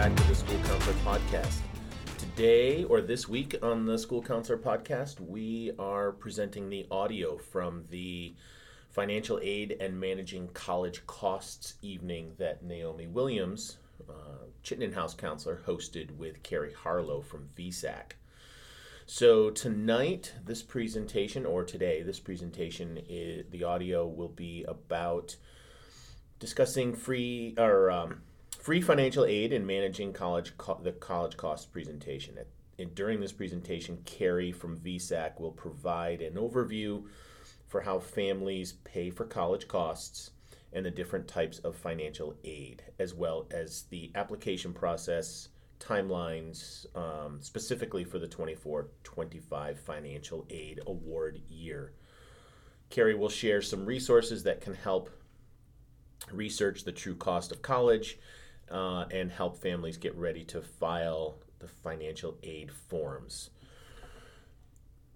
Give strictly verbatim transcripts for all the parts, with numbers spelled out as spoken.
back to the School Counselor Podcast. Today, or this week on the School Counselor Podcast, we are presenting the audio from the Financial Aid and Managing College Costs evening that Naomi Williams, uh, Chittenden House Counselor, hosted with Carrie Harlow from V SAC. So tonight, this presentation, or today, this presentation, is, the audio will be about discussing free or um, free financial aid and managing college co- the college cost presentation. At, and during this presentation, Carrie from V SAC will provide an overview for how families pay for college costs and the different types of financial aid, as well as the application process, timelines, um, specifically for the twenty-four twenty-five financial aid award year. Carrie will share some resources that can help research the true cost of college uh, and help families get ready to file the financial aid forms.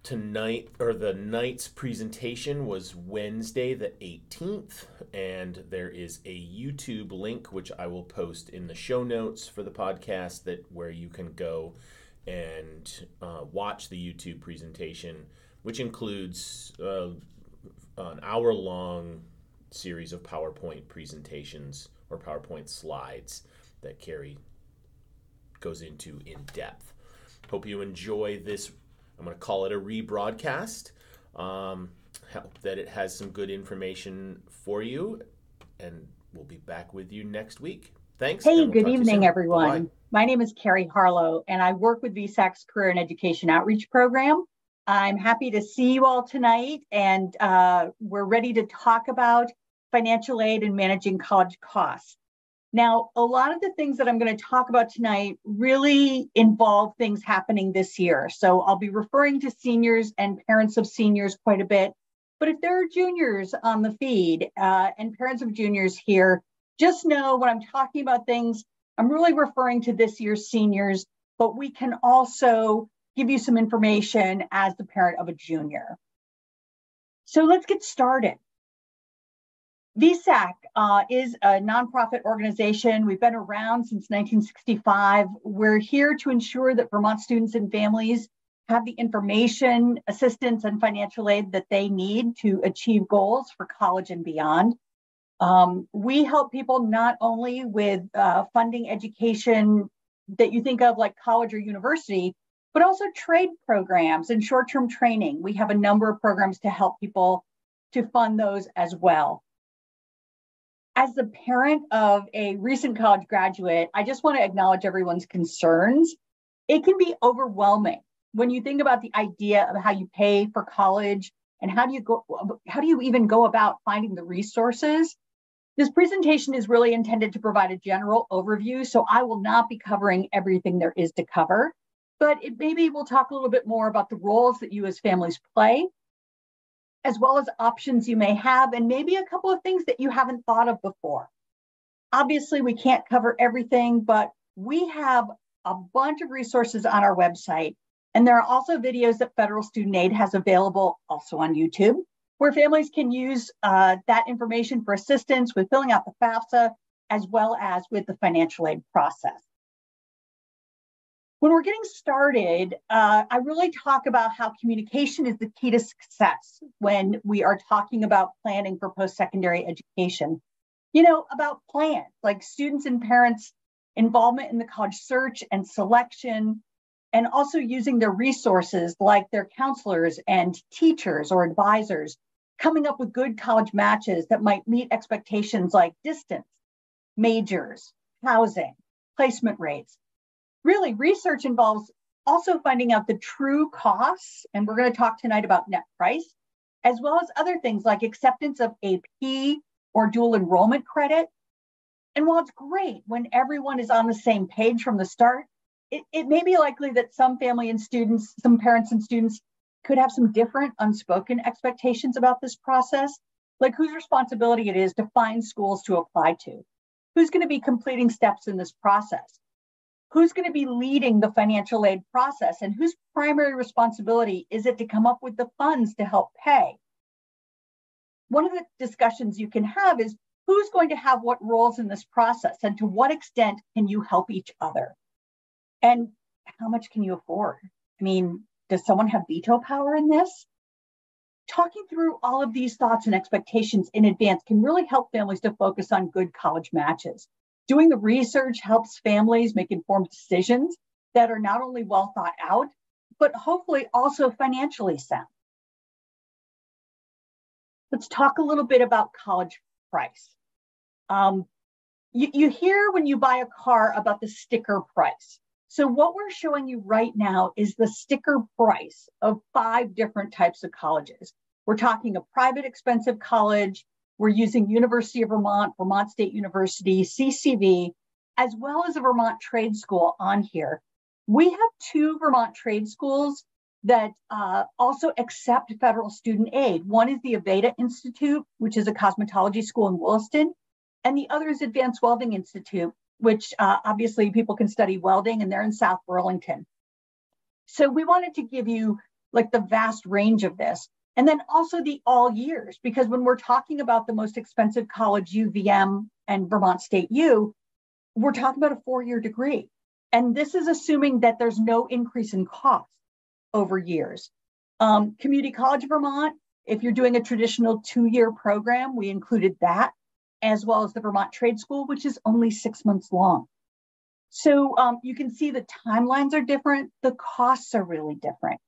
Tonight, or the night's presentation was Wednesday the eighteenth, and there is a YouTube link which I will post in the show notes for the podcast that where you can go and uh, watch the YouTube presentation, which includes uh, an hour-long series of PowerPoint presentations or PowerPoint slides that Carrie goes into in depth. Hope you enjoy this. I'm going to call it a rebroadcast. Um, hope that it has some good information for you, and we'll be back with you next week. Thanks. Hey, good evening, everyone. Bye. My name is Carrie Harlow, and I work with V SAC's Career and Education Outreach Program. I'm happy to see you all tonight, and uh, we're ready to talk about financial aid and managing college costs. Now, a lot of the things that I'm going to talk about tonight really involve things happening this year. So I'll be referring to seniors and parents of seniors quite a bit. But if there are juniors on the feed uh, and parents of juniors here, just know when I'm talking about things, I'm really referring to this year's seniors, but we can also give you some information as the parent of a junior. So let's get started. V SAC uh, is a nonprofit organization. We've been around since nineteen sixty-five. We're here to ensure that Vermont students and families have the information, assistance, and financial aid that they need to achieve goals for college and beyond. Um, we help people not only with uh, funding education that you think of like college or university, but also trade programs and short-term training. We have a number of programs to help people to fund those as well. As the parent of a recent college graduate, I just want to acknowledge everyone's concerns. It can be overwhelming when you think about the idea of how you pay for college and how do you go, how do you even go about finding the resources. This presentation is really intended to provide a general overview, so I will not be covering everything there is to cover, but it maybe we'll talk a little bit more about the roles that you as families play, as well as options you may have, and maybe a couple of things that you haven't thought of before. Obviously, we can't cover everything, but we have a bunch of resources on our website. And there are also videos that Federal Student Aid has available also on YouTube, where families can use uh, that information for assistance with filling out the FAFSA, as well as with the financial aid process. When we're getting started, uh, I really talk about how communication is the key to success when we are talking about planning for post-secondary education. You know, about plans, like students and parents' involvement in the college search and selection, and also using their resources like their counselors and teachers or advisors, coming up with good college matches that might meet expectations like distance, majors, housing, placement rates. Really, research involves also finding out the true costs, and we're going to talk tonight about net price, as well as other things like acceptance of A P or dual enrollment credit. And while it's great when everyone is on the same page from the start, it, it may be likely that some family and students, some parents and students could have some different unspoken expectations about this process, like whose responsibility it is to find schools to apply to, who's going to be completing steps in this process, who's going to be leading the financial aid process, and whose primary responsibility is it to come up with the funds to help pay. One of the discussions you can have is who's going to have what roles in this process, and to what extent can you help each other? And how much can you afford? I mean, does someone have veto power in this? Talking through all of these thoughts and expectations in advance can really help families to focus on good college matches. Doing the research helps families make informed decisions that are not only well thought out, but hopefully also financially sound. Let's talk a little bit about college price. Um, you, you hear when you buy a car about the sticker price. So what we're showing you right now is the sticker price of five different types of colleges. We're talking a private expensive college. We're using University of Vermont, Vermont State University, C C V, as well as a Vermont trade school on here. We have two Vermont trade schools that uh, also accept federal student aid. One is the Aveda Institute, which is a cosmetology school in Williston, and the other is Advanced Welding Institute, which uh, obviously people can study welding, and they're in South Burlington. So we wanted to give you like the vast range of this. And then also the all years, because when we're talking about the most expensive college, U V M and Vermont State U, we're talking about a four-year degree. And this is assuming that there's no increase in cost over years. Um, Community College of Vermont, if you're doing a traditional two-year program, we included that, as well as the Vermont Trade School, which is only six months long. So um, you can see the timelines are different. The costs are really different.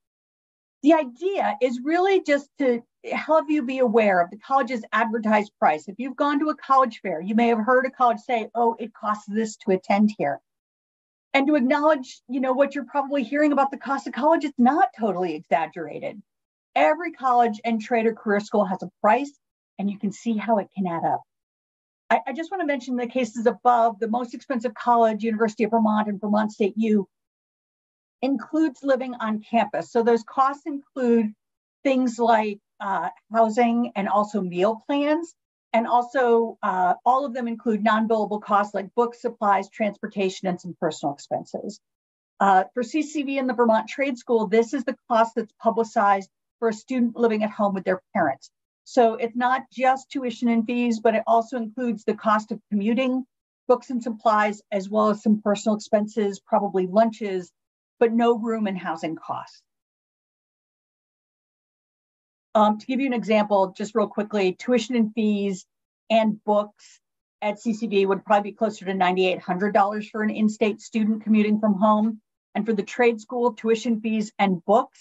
The idea is really just to help you be aware of the college's advertised price. If you've gone to a college fair, you may have heard a college say, oh, it costs this to attend here. And to acknowledge, you know, what you're probably hearing about the cost of college, it's not totally exaggerated. Every college and trade or career school has a price, and you can see how it can add up. I just want to mention the cases above. The most expensive college, University of Vermont and Vermont State U, includes living on campus. So those costs include things like uh, housing and also meal plans. And also uh, all of them include non-billable costs like books, supplies, transportation, and some personal expenses. Uh, for C C V and the Vermont Trade School, this is the cost that's publicized for a student living at home with their parents. So it's not just tuition and fees, but it also includes the cost of commuting, books and supplies, as well as some personal expenses, probably lunches, but no room and housing costs. Um, to give you an example, just real quickly, tuition and fees and books at C C V would probably be closer to nine thousand eight hundred dollars for an in-state student commuting from home. And for the trade school, tuition fees and books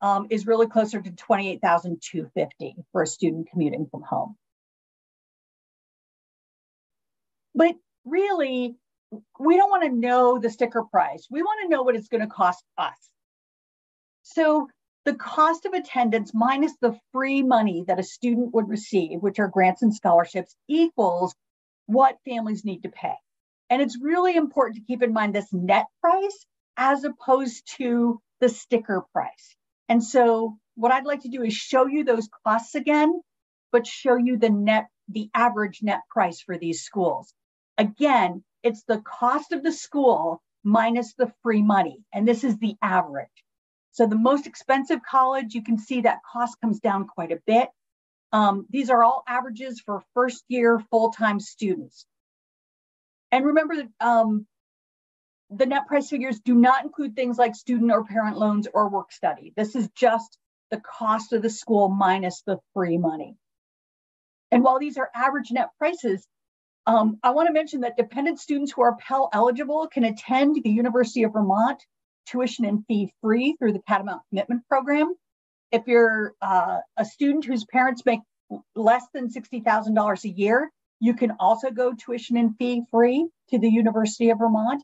Um, is really closer to twenty-eight thousand two hundred fifty dollars for a student commuting from home. But really, we don't want to know the sticker price. We want to know what it's going to cost us. So the cost of attendance minus the free money that a student would receive, which are grants and scholarships, equals what families need to pay. And it's really important to keep in mind this net price as opposed to the sticker price. And so what I'd like to do is show you those costs again, but show you the net, the average net price for these schools. Again, it's the cost of the school minus the free money, and this is the average. So the most expensive college, you can see that cost comes down quite a bit. Um, these are all averages for first year full-time students. And remember that um, the net price figures do not include things like student or parent loans or work study. This is just the cost of the school minus the free money. And while these are average net prices, um, I want to mention that dependent students who are Pell eligible can attend the University of Vermont tuition and fee free through the Catamount Commitment Program. If you're uh, a student whose parents make less than sixty thousand dollars a year, you can also go tuition and fee free to the University of Vermont.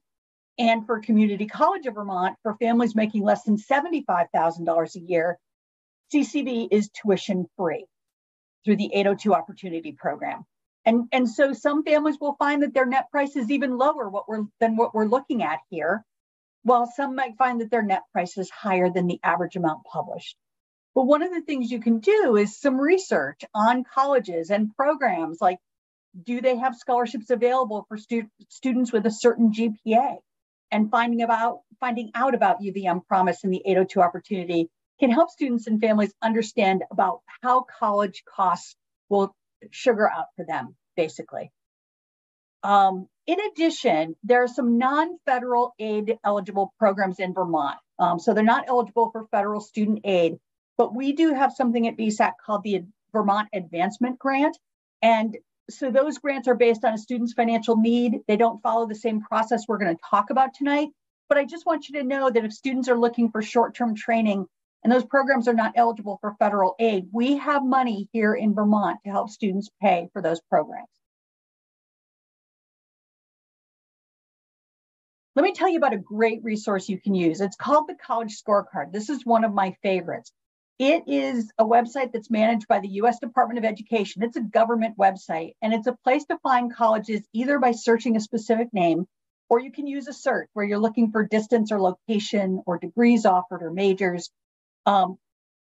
And for Community College of Vermont, for families making less than seventy-five thousand dollars a year, C C V is tuition free through the eight oh two Opportunity Program. And, and so some families will find that their net price is even lower what we're, than what we're looking at here, while some might find that their net price is higher than the average amount published. But one of the things you can do is some research on colleges and programs, like do they have scholarships available for stu students with a certain G P A? And finding, about, finding out about U V M Promise and the eight oh two Opportunity can help students and families understand about how college costs will sugar out for them. basically. Um, in addition, there are some non-federal aid eligible programs in Vermont. Um, so they're not eligible for federal student aid, but we do have something at V SAC called the Vermont Advancement Grant. And so those grants are based on a student's financial need. They don't follow the same process we're going to talk about tonight, but I just want you to know that if students are looking for short-term training and those programs are not eligible for federal aid, we have money here in Vermont to help students pay for those programs. Let me tell you about a great resource you can use. It's called the College Scorecard. This is one of my favorites. It is a website that's managed by the U S Department of Education. It's a government website, and it's a place to find colleges either by searching a specific name, or you can use a search where you're looking for distance or location or degrees offered or majors. Um,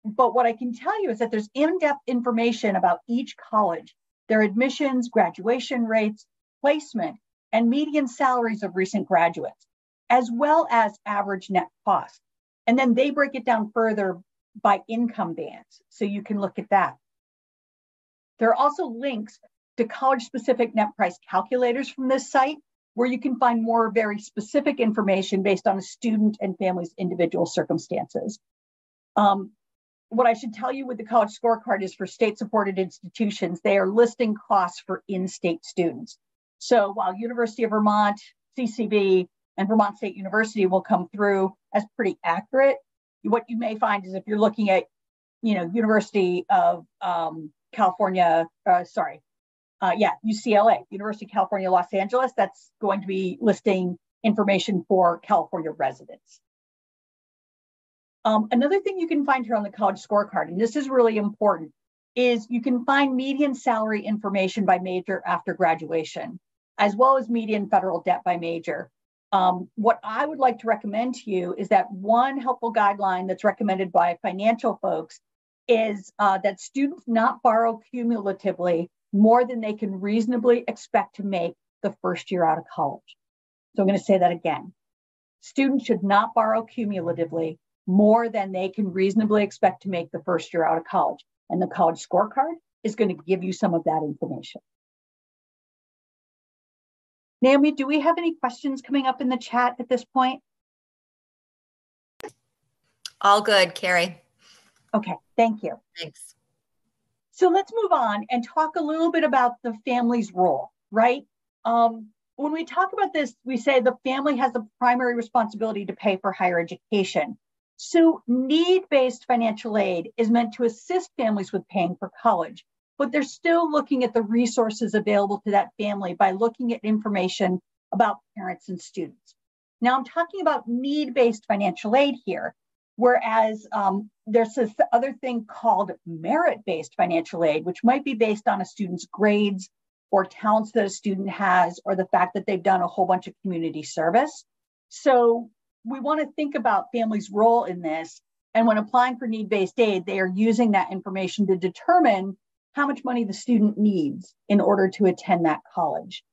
but what I can tell you is that there's in-depth information about each college, their admissions, graduation rates, placement, and median salaries of recent graduates, as well as average net cost. And then they break it down further by income bands, so you can look at that. There are also links to college-specific net price calculators from this site, where you can find more very specific information based on a student and family's individual circumstances. Um, what I should tell you with the College Scorecard is for state-supported institutions, they are listing costs for in-state students. So while University of Vermont, C C V, and Vermont State University will come through as pretty accurate, what you may find is if you're looking at, you know, University of um, California, uh, sorry, uh, yeah, U C L A, University of California, Los Angeles, that's going to be listing information for California residents. Um, another thing you can find here on the College Scorecard, and this is really important, is you can find median salary information by major after graduation, as well as median federal debt by major. Um, what I would like to recommend to you is that one helpful guideline that's recommended by financial folks is uh, that students not borrow cumulatively more than they can reasonably expect to make the first year out of college. So I'm going to say that again. Students should not borrow cumulatively more than they can reasonably expect to make the first year out of college. And the College Scorecard is going to give you some of that information. Naomi, do we have any questions coming up in the chat at this point? All good, Carrie. Okay, thank you. Thanks. So let's move on and talk a little bit about the family's role, right? Um, when we talk about this, we say the family has the primary responsibility to pay for higher education. So need-based financial aid is meant to assist families with paying for college, but they're still looking at the resources available to that family by looking at information about parents and students. Now I'm talking about need-based financial aid here, whereas um, there's this other thing called merit-based financial aid, which might be based on a student's grades or talents that a student has, or the fact that they've done a whole bunch of community service. So we want to think about families' role in this. And when applying for need-based aid, they are using that information to determine how much money the student needs in order to attend that college.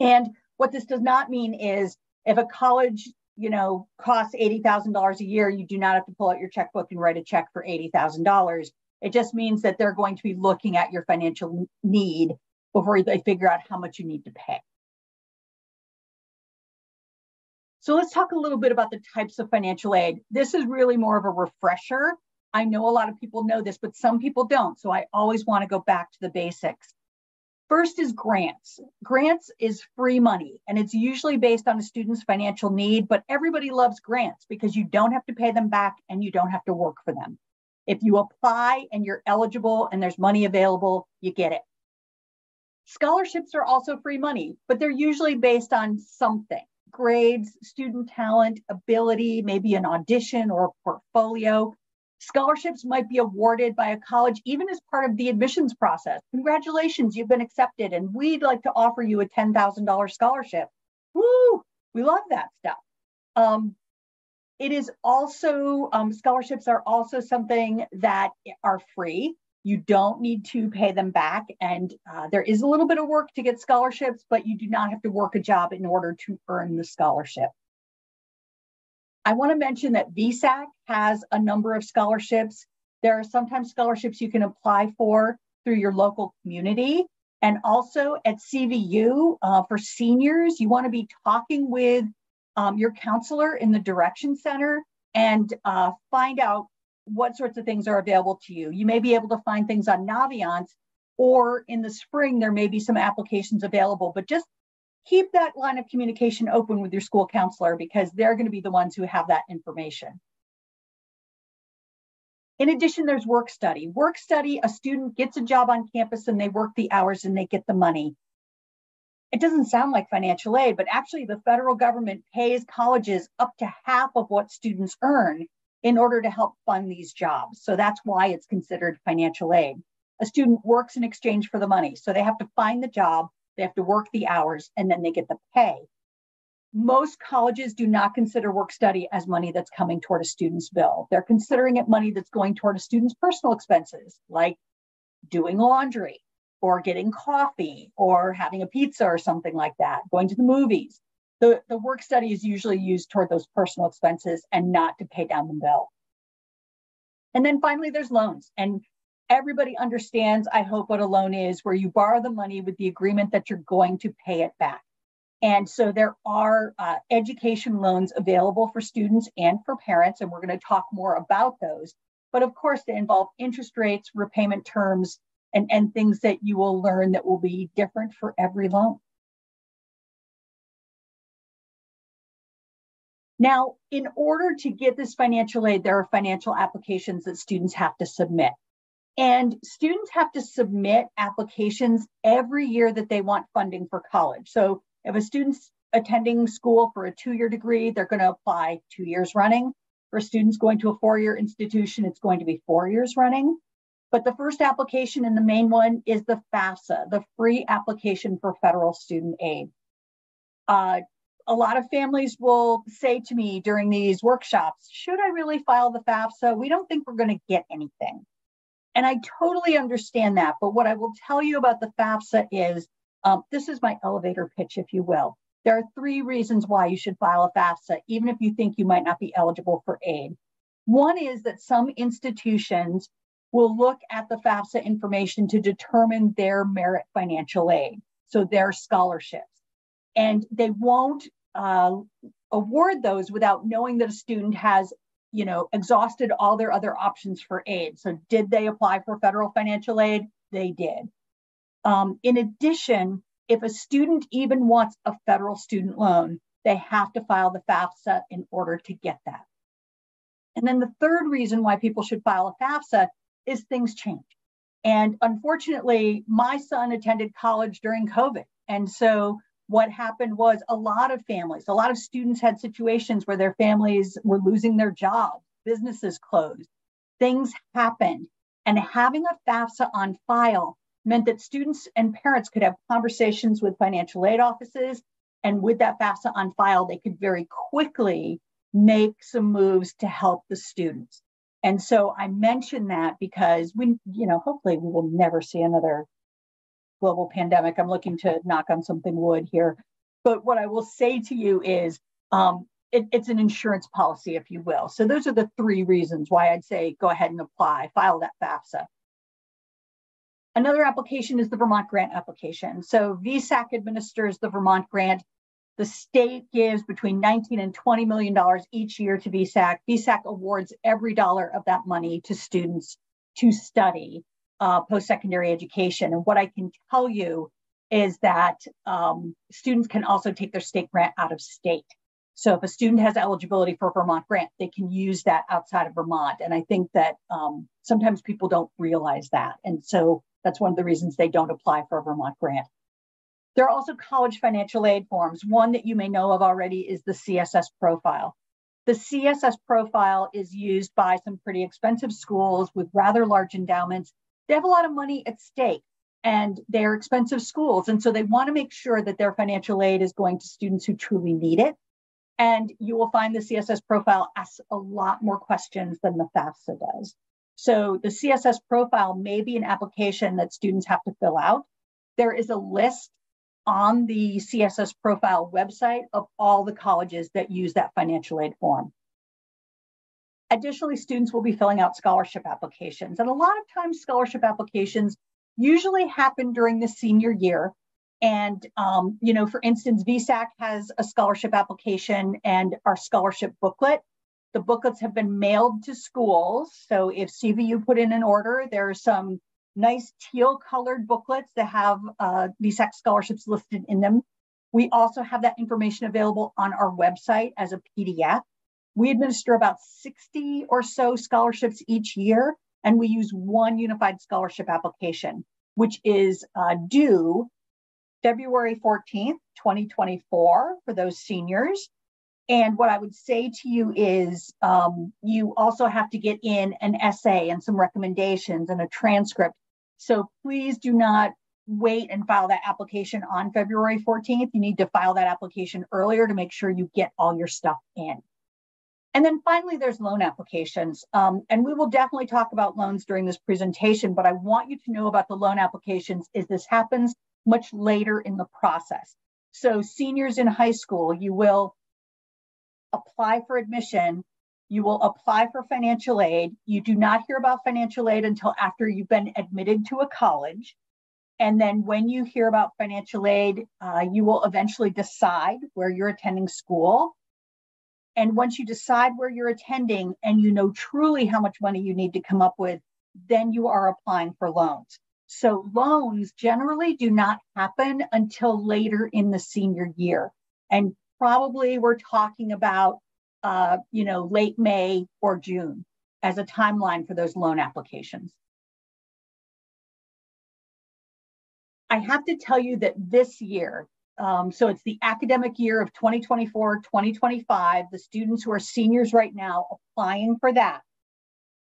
And what this does not mean is if a college, you know, costs eighty thousand dollars a year, you do not have to pull out your checkbook and write a check for eighty thousand dollars. It just means that they're going to be looking at your financial need before they figure out how much you need to pay. So let's talk a little bit about the types of financial aid. This is really more of a refresher. I know a lot of people know this, but some people don't. So I always want to go back to the basics. First is grants. Grants is free money, and it's usually based on a student's financial need, but everybody loves grants because you don't have to pay them back and you don't have to work for them. If you apply and you're eligible and there's money available, you get it. Scholarships are also free money, but they're usually based on something. Grades, student talent, ability, maybe an audition or a portfolio. Scholarships might be awarded by a college even as part of the admissions process. Congratulations, you've been accepted, and we'd like to offer you a ten thousand dollar scholarship. Woo, we love that stuff. Um, it is also, um, scholarships are also something that are free. You don't need to pay them back, and uh, there is a little bit of work to get scholarships, but you do not have to work a job in order to earn the scholarship. I want to mention that V SAC has a number of scholarships. There are sometimes scholarships you can apply for through your local community, And also at C V U uh, for seniors, you want to be talking with um, your counselor in the Direction Center and uh, find out what sorts of things are available to you. You may be able to find things on Naviance, or in the spring, there may be some applications available, but just keep that line of communication open with your school counselor because they're going to be the ones who have that information. In addition, there's work study. Work study, a student gets a job on campus and they work the hours and they get the money. It doesn't sound like financial aid, but actually the federal government pays colleges up to half of what students earn in order to help fund these jobs. So that's why it's considered financial aid. A student works in exchange for the money. So they have to find the job, they have to work the hours, and then they get the pay. Most colleges do not consider work study as money that's coming toward a student's bill. They're considering it money that's going toward a student's personal expenses, like doing laundry or getting coffee or having a pizza or something like that, going to the movies. The, the work study is usually used toward those personal expenses and not to pay down the bill. And then finally, there's loans. And everybody understands, I hope, what a loan is, where you borrow the money with the agreement that you're going to pay it back. And so there are uh, education loans available for students and for parents, and we're going to talk more about those. But of course, they involve interest rates, repayment terms, and, and things that you will learn that will be different for every loan. Now, in order to get this financial aid, there are financial applications that students have to submit. And students have to submit applications every year that they want funding for college. So if a student's attending school for a two-year degree, they're going to apply two years running. For students going to a four-year institution, it's going to be four years running. But the first application and the main one is the FAFSA, the Free Application for Federal Student Aid. Uh, a lot of families will say to me during these workshops, should I really file the FAFSA? We don't think we're going to get anything. And I totally understand that. But what I will tell you about the FAFSA is, Um, this is my elevator pitch, if you will. There are three reasons why you should file a FAFSA, even if you think you might not be eligible for aid. One is that some institutions will look at the FAFSA information to determine their merit financial aid, so their scholarships. And they won't uh, award those without knowing that a student has, you know, exhausted all their other options for aid. So did they apply for federal financial aid? They did. Um, in addition, if a student even wants a federal student loan, they have to file the FAFSA in order to get that. And then the third reason why people should file a FAFSA is things change. And unfortunately, my son attended college during COVID. And so what happened was a lot of families, a lot of students had situations where their families were losing their jobs, businesses closed, things happened. And having a FAFSA on file meant that students and parents could have conversations with financial aid offices, and with that FAFSA on file, they could very quickly make some moves to help the students. And so I mention that because we, you know, hopefully we will never see another global pandemic. I'm looking to knock on something wood here. But what I will say to you is um, it, it's an insurance policy, if you will. So those are the three reasons why I'd say go ahead and apply, file that FAFSA. Another application is the Vermont Grant application. So V SAC administers the Vermont Grant. The state gives between nineteen and twenty million dollars each year to V SAC. V SAC awards every dollar of that money to students to study uh, post-secondary education. And what I can tell you is that um, students can also take their state grant out of state. So if a student has eligibility for a Vermont Grant, they can use that outside of Vermont. And I think that um, sometimes people don't realize that. And so that's one of the reasons they don't apply for a Vermont Grant. There are also college financial aid forms. One that you may know of already is the C S S Profile. The C S S Profile is used by some pretty expensive schools with rather large endowments. They have a lot of money at stake and they're expensive schools. And so they want to make sure that their financial aid is going to students who truly need it. And you will find the C S S Profile asks a lot more questions than the FAFSA does. So the C S S Profile may be an application that students have to fill out. There is a list on the C S S Profile website of all the colleges that use that financial aid form. Additionally, students will be filling out scholarship applications. And a lot of times scholarship applications usually happen during the senior year. And, um, you know, for instance, V SAC has a scholarship application and our scholarship booklet. The booklets have been mailed to schools. So if C V U put in an order, there are some nice teal colored booklets that have uh, V SAC scholarships listed in them. We also have that information available on our website as a P D F. We administer about sixty or so scholarships each year, and we use one unified scholarship application, which is uh, due February fourteenth, twenty twenty-four for those seniors. And what I would say to you is um, you also have to get in an essay and some recommendations and a transcript. So please do not wait and file that application on February fourteenth. You need to file that application earlier to make sure you get all your stuff in. And then finally, there's loan applications. Um, and we will definitely talk about loans during this presentation, but I want you to know about the loan applications is this happens much later in the process. So seniors in high school, you will apply for admission, you will apply for financial aid. You do not hear about financial aid until after you've been admitted to a college. And then when you hear about financial aid, uh, you will eventually decide where you're attending school. And once you decide where you're attending and you know truly how much money you need to come up with, then you are applying for loans. So loans generally do not happen until later in the senior year. And probably we're talking about, uh, you know, late May or June as a timeline for those loan applications. I have to tell you that this year, um, so it's the academic year of twenty twenty-four, twenty twenty-five, the students who are seniors right now applying for that,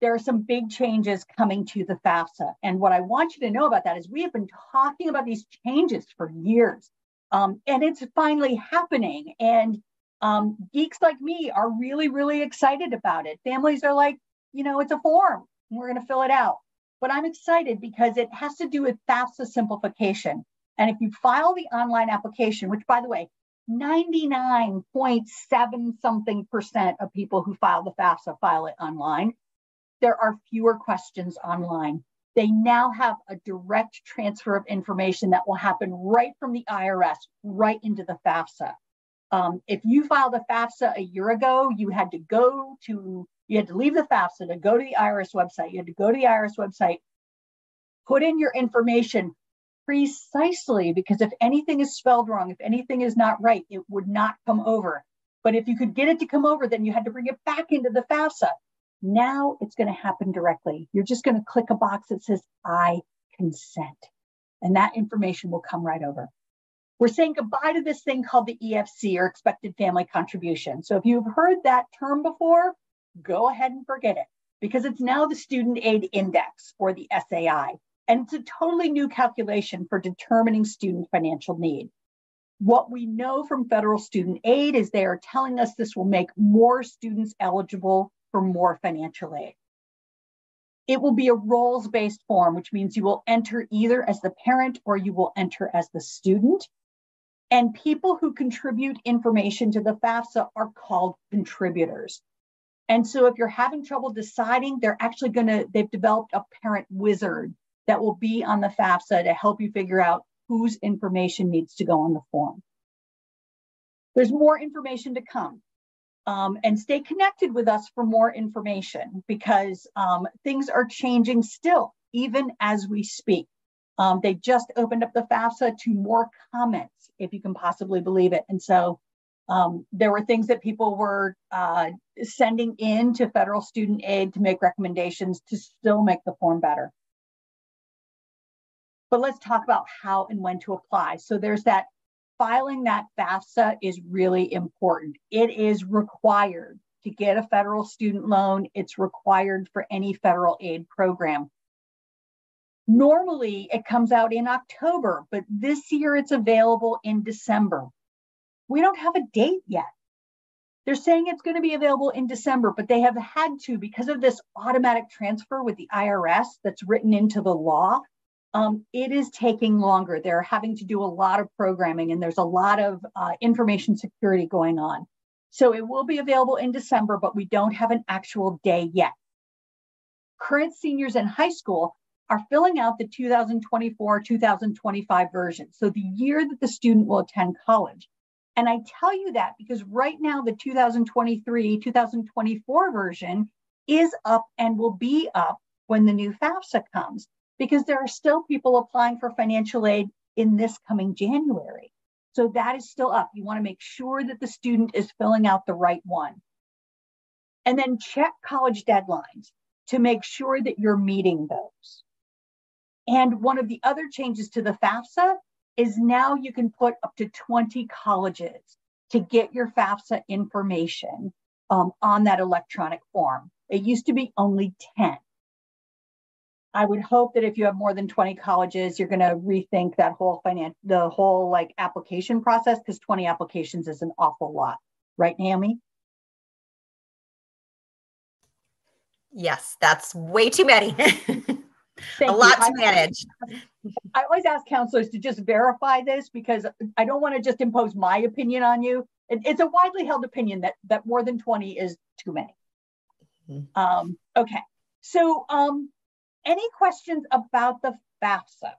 there are some big changes coming to the FAFSA. And what I want you to know about that is we have been talking about these changes for years. Um, and it's finally happening. And um, geeks like me are really, really excited about it. Families are like, you know, it's a form. And we're going to fill it out. But I'm excited because it has to do with FAFSA simplification. And if you file the online application, which, by the way, ninety-nine point seven something percent of people who file the FAFSA file it online. There are fewer questions online. They now have a direct transfer of information that will happen right from the I R S, right into the FAFSA. Um, if you filed a FAFSA a year ago, you had to go to, you had to leave the FAFSA to go to the I R S website. You had to go to the I R S website, put in your information precisely, because if anything is spelled wrong, if anything is not right, it would not come over. But if you could get it to come over, then you had to bring it back into the FAFSA. Now it's going to happen directly. You're just going to click a box that says, I consent. And that information will come right over. We're saying goodbye to this thing called the E F C, or Expected Family Contribution. So if you've heard that term before, go ahead and forget it, because it's now the Student Aid Index, or the S A I. And it's a totally new calculation for determining student financial need. What we know from federal student aid is they are telling us this will make more students eligible for more financial aid. It will be a roles-based form, which means you will enter either as the parent or you will enter as the student. And people who contribute information to the FAFSA are called contributors. And so if you're having trouble deciding, they're actually going to, they've developed a parent wizard that will be on the FAFSA to help you figure out whose information needs to go on the form. There's more information to come. Um, and stay connected with us for more information, because um, things are changing still, even as we speak. Um, they just opened up the FAFSA to more comments, if you can possibly believe it. And so um, there were things that people were uh, sending in to federal student aid to make recommendations to still make the form better. But let's talk about how and when to apply. So there's that. Filing that FAFSA is really important. It is required to get a federal student loan. It's required for any federal aid program. Normally, it comes out in October, but this year it's available in December. We don't have a date yet. They're saying it's going to be available in December, but they have had to, because of this automatic transfer with the I R S that's written into the law. Um, it is taking longer. They're having to do a lot of programming, and there's a lot of uh, information security going on. So it will be available in December, but we don't have an actual day yet. Current seniors in high school are filling out the two thousand twenty-four two thousand twenty-five version. So the year that the student will attend college. And I tell you that because right now the two thousand twenty-three two thousand twenty-four version is up and will be up when the new FAFSA comes, because there are still people applying for financial aid in this coming January. So that is still up. You want to make sure that the student is filling out the right one. And then check college deadlines to make sure that you're meeting those. And one of the other changes to the FAFSA is now you can put up to twenty colleges to get your FAFSA information um, on that electronic form. It used to be only ten. I would hope that if you have more than twenty colleges, you're going to rethink that whole finance, the whole like application process, because twenty applications is an awful lot, right, Naomi? Yes, that's way too many. A lot to manage. I always ask counselors to just verify this, because I don't want to just impose my opinion on you. It, it's a widely held opinion that that more than twenty is too many. Mm-hmm. Um, okay, so. Um, Any questions about the FAFSA?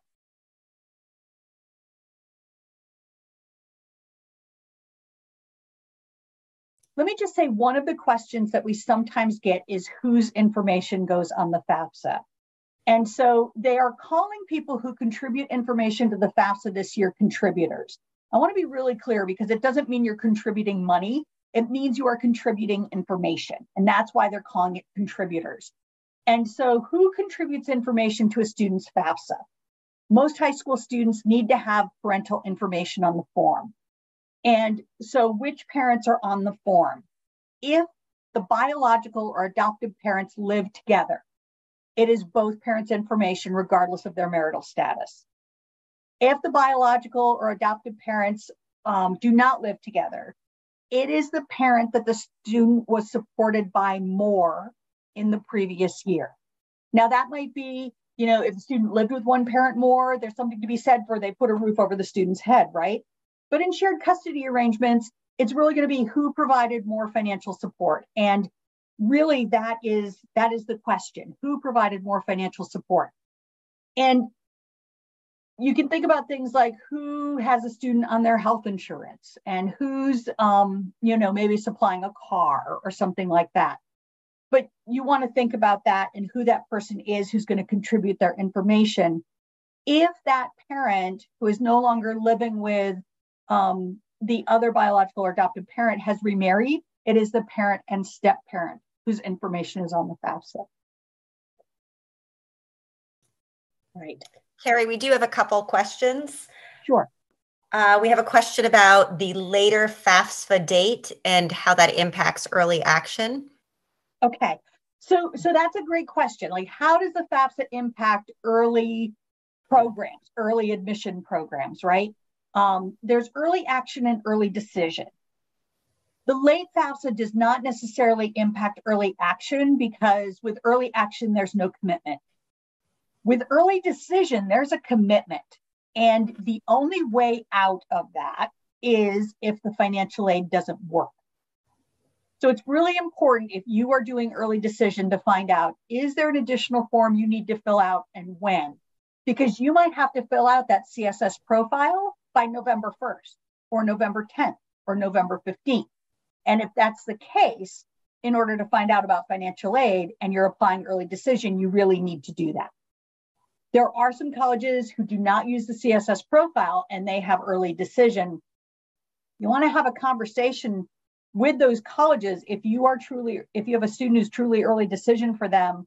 Let me just say, one of the questions that we sometimes get is whose information goes on the FAFSA. And so they are calling people who contribute information to the FAFSA this year contributors. I want to be really clear, because it doesn't mean you're contributing money. It means you are contributing information. And that's why they're calling it contributors. And so who contributes information to a student's FAFSA? Most high school students need to have parental information on the form. And so which parents are on the form? If the biological or adoptive parents live together, it is both parents' information regardless of their marital status. If the biological or adoptive parents um, do not live together, it is the parent that the student was supported by more in the previous year. Now that might be, you know, if the student lived with one parent more, there's something to be said for they put a roof over the student's head, right? But in shared custody arrangements, it's really going to be who provided more financial support. And really that is, that is the question, who provided more financial support? And you can think about things like who has a student on their health insurance and who's, um, you know, maybe supplying a car or something like that. But you want to think about that and who that person is who's going to contribute their information. If that parent who is no longer living with um, the other biological or adoptive parent has remarried, it is the parent and step-parent whose information is on the FAFSA. Right. Carrie, we do have a couple questions. Sure. Uh, we have a question about the later FAFSA date and how that impacts early action. Okay, so so that's a great question. Like, how does the FAFSA impact early programs, early admission programs, right? Um, there's early action and early decision. The late FAFSA does not necessarily impact early action, because with early action, there's no commitment. With early decision, there's a commitment. And the only way out of that is if the financial aid doesn't work. So it's really important, if you are doing early decision, to find out, is there an additional form you need to fill out and when? Because you might have to fill out that C S S profile by November first or November tenth or November fifteenth. And if that's the case, in order to find out about financial aid and you're applying early decision, you really need to do that. There are some colleges who do not use the C S S profile and they have early decision. You want to have a conversation with those colleges. If you are truly, if you have a student who's truly early decision for them,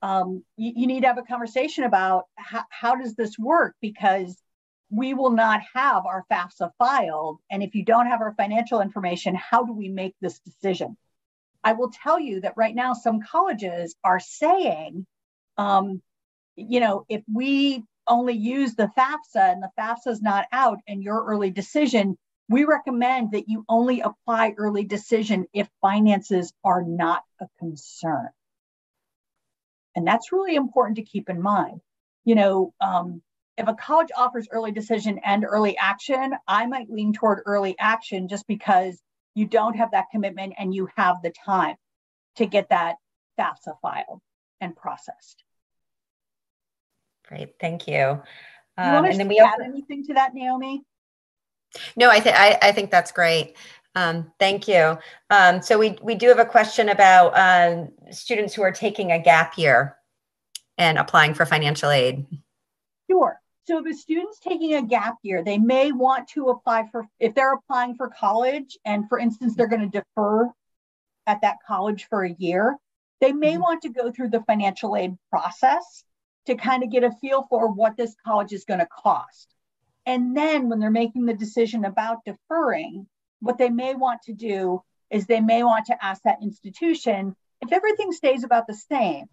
um, you, you need to have a conversation about how, how does this work? Because we will not have our FAFSA filed. And if you don't have our financial information, how do we make this decision? I will tell you that right now, some colleges are saying, um, you know, if we only use the FAFSA and the FAFSA is not out and your early decision, we recommend that you only apply early decision if finances are not a concern. And that's really important to keep in mind. You know, um, if a college offers early decision and early action, I might lean toward early action just because you don't have that commitment and you have the time to get that FAFSA filed and processed. Great, thank you. Um, you want and then we add anything to that, Naomi? No, I, th I, I think that's great. Um, thank you. Um, so we, we do have a question about um, students who are taking a gap year and applying for financial aid. Sure. So if a student's taking a gap year, they may want to apply for, if they're applying for college and for instance, they're going to defer at that college for a year, they may mm-hmm. want to go through the financial aid process to kind of get a feel for what this college is going to cost. And then when they're making the decision about deferring, what they may want to do is they may want to ask that institution, if everything stays about the same,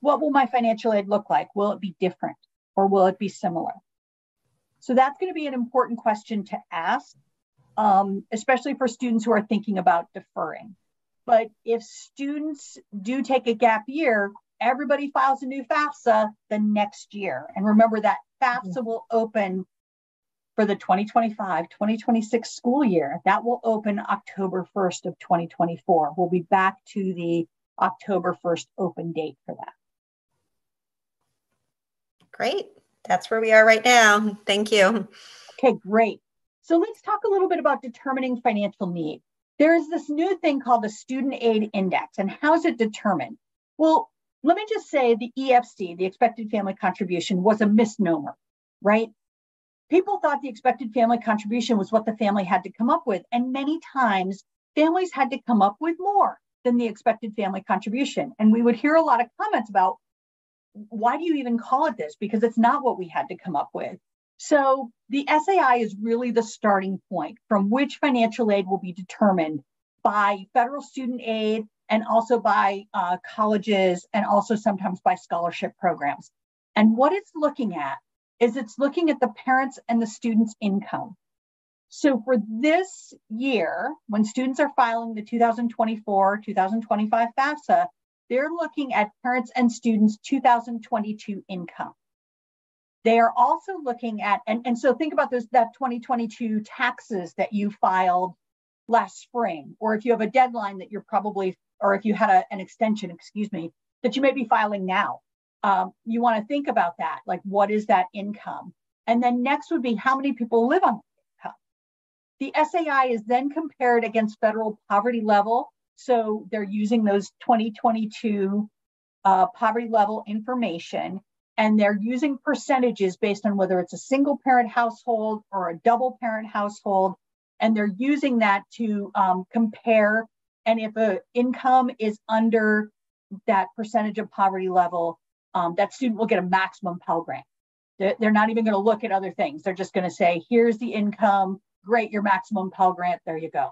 what will my financial aid look like? Will it be different or will it be similar? So that's going to be an important question to ask, um, especially for students who are thinking about deferring. But if students do take a gap year, everybody files a new FAFSA the next year. And remember that FAFSA mm-hmm. will open for the twenty twenty-five twenty twenty-six school year. That will open October first of twenty twenty-four. We'll be back to the October first open date for that. Great. That's where we are right now. Thank you. Okay, great. So let's talk a little bit about determining financial need. There is this new thing called the Student Aid Index, and how is it determined? Well, let me just say the E F C, the Expected Family Contribution, was a misnomer, right? People thought the Expected Family Contribution was what the family had to come up with, and many times families had to come up with more than the Expected Family Contribution. And we would hear a lot of comments about, why do you even call it this? Because it's not what we had to come up with. So the S A I is really the starting point from which financial aid will be determined by federal student aid and also by uh, colleges and also sometimes by scholarship programs. And what it's looking at is it's looking at the parents and the students' income. So for this year, when students are filing the two thousand twenty-four two thousand twenty-five FAFSA, they're looking at parents and students' two thousand twenty-two income. They are also looking at, and, and so think about those, that twenty twenty-two taxes that you filed last spring, or if you have a deadline that you're probably, or if you had a, an extension, excuse me, that you may be filing now. Um, you want to think about that, like what is that income? And then next would be how many people live on that income. The S A I is then compared against federal poverty level. So they're using those twenty twenty-two uh, poverty level information, and they're using percentages based on whether it's a single parent household or a double parent household. And they're using that to um, compare. And if an income is under that percentage of poverty level, um, that student will get a maximum Pell Grant. They're, they're not even going to look at other things. They're just going to say, here's the income. Great, your maximum Pell Grant. There you go.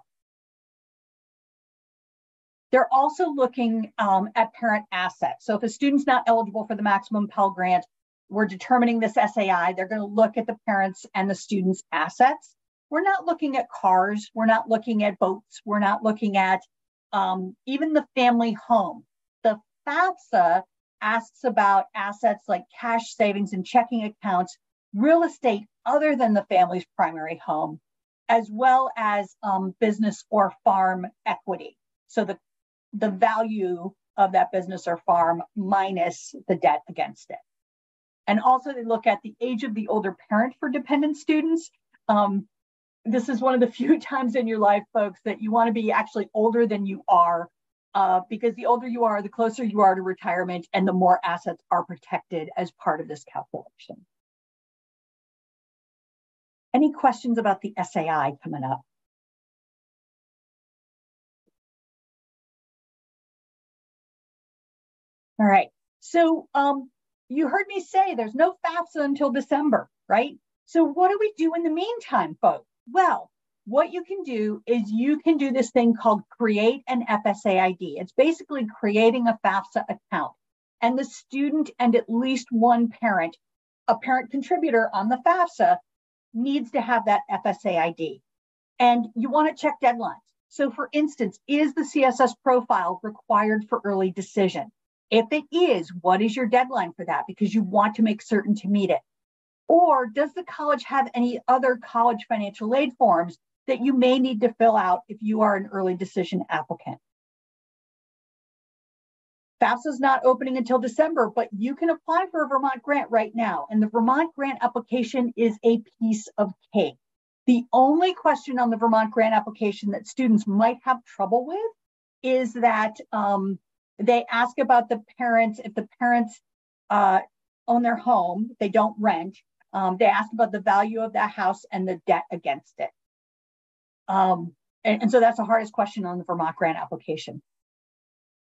They're also looking um, at parent assets. So if a student's not eligible for the maximum Pell Grant, we're determining this S A I. They're going to look at the parents and the students' assets. We're not looking at cars. We're not looking at boats. We're not looking at um, even the family home. The FAFSA asks about assets like cash savings and checking accounts, real estate other than the family's primary home, as well as um, business or farm equity. So the the value of that business or farm minus the debt against it. And also they look at the age of the older parent for dependent students. Um, this is one of the few times in your life, folks, that you want to be actually older than you are, uh, because the older you are, the closer you are to retirement and the more assets are protected as part of this calculation. Any questions about the S A I coming up? All right, so um, you heard me say there's no FAFSA until December, right? So what do we do in the meantime, folks? Well, what you can do is you can do this thing called create an F S A I D. It's basically creating a FAFSA account, and the student and at least one parent, a parent contributor on the FAFSA, needs to have that F S A I D. And you want to check deadlines. So for instance, is the C S S profile required for early decision? If it is, what is your deadline for that? Because you want to make certain to meet it. Or does the college have any other college financial aid forms that you may need to fill out if you are an early decision applicant? FAFSA's not opening until December, but you can apply for a Vermont grant right now. And the Vermont grant application is a piece of cake. The only question on the Vermont grant application that students might have trouble with is that um, they ask about the parents, if the parents uh, own their home, they don't rent. Um, they ask about the value of that house and the debt against it. Um, and, and so that's the hardest question on the Vermont grant application.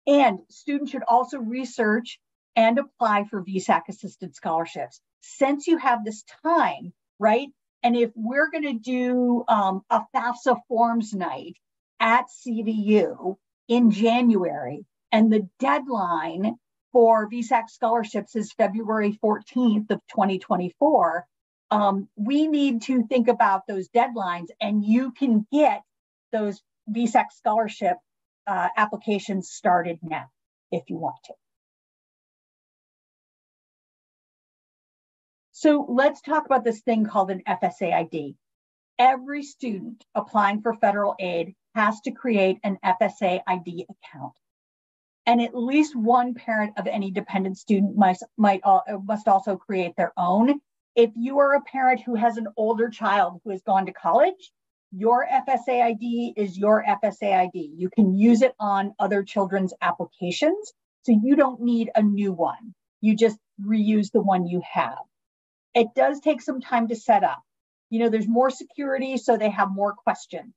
And students should also research and apply for V SAC assisted scholarships. Since you have this time, right? And if we're going to do um, a FAFSA forms night at C V U in January, and the deadline for V SAC scholarships is February fourteenth of twenty twenty-four, um, we need to think about those deadlines, and you can get those V SAC scholarship Uh, applications started now if you want to. So let's talk about this thing called an F S A I D. Every student applying for federal aid has to create an F S A I D account. And at least one parent of any dependent student must, might, uh, must also create their own. If you are a parent who has an older child who has gone to college, your F S A I D is your F S A I D. You can use it on other children's applications, so you don't need a new one. You just reuse the one you have. It does take some time to set up. You know, there's more security, so they have more questions.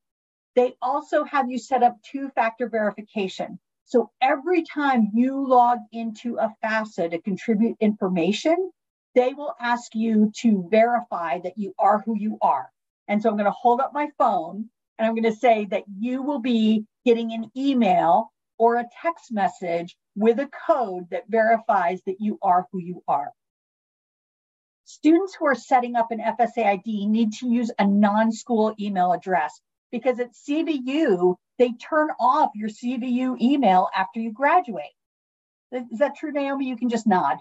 They also have you set up two-factor verification. So every time you log into a FAFSA to contribute information, they will ask you to verify that you are who you are. And so I'm going to hold up my phone and I'm going to say that you will be getting an email or a text message with a code that verifies that you are who you are. Students who are setting up an F S A I D need to use a non-school email address, because at C V U, they turn off your C V U email after you graduate. Is that true, Naomi? You can just nod.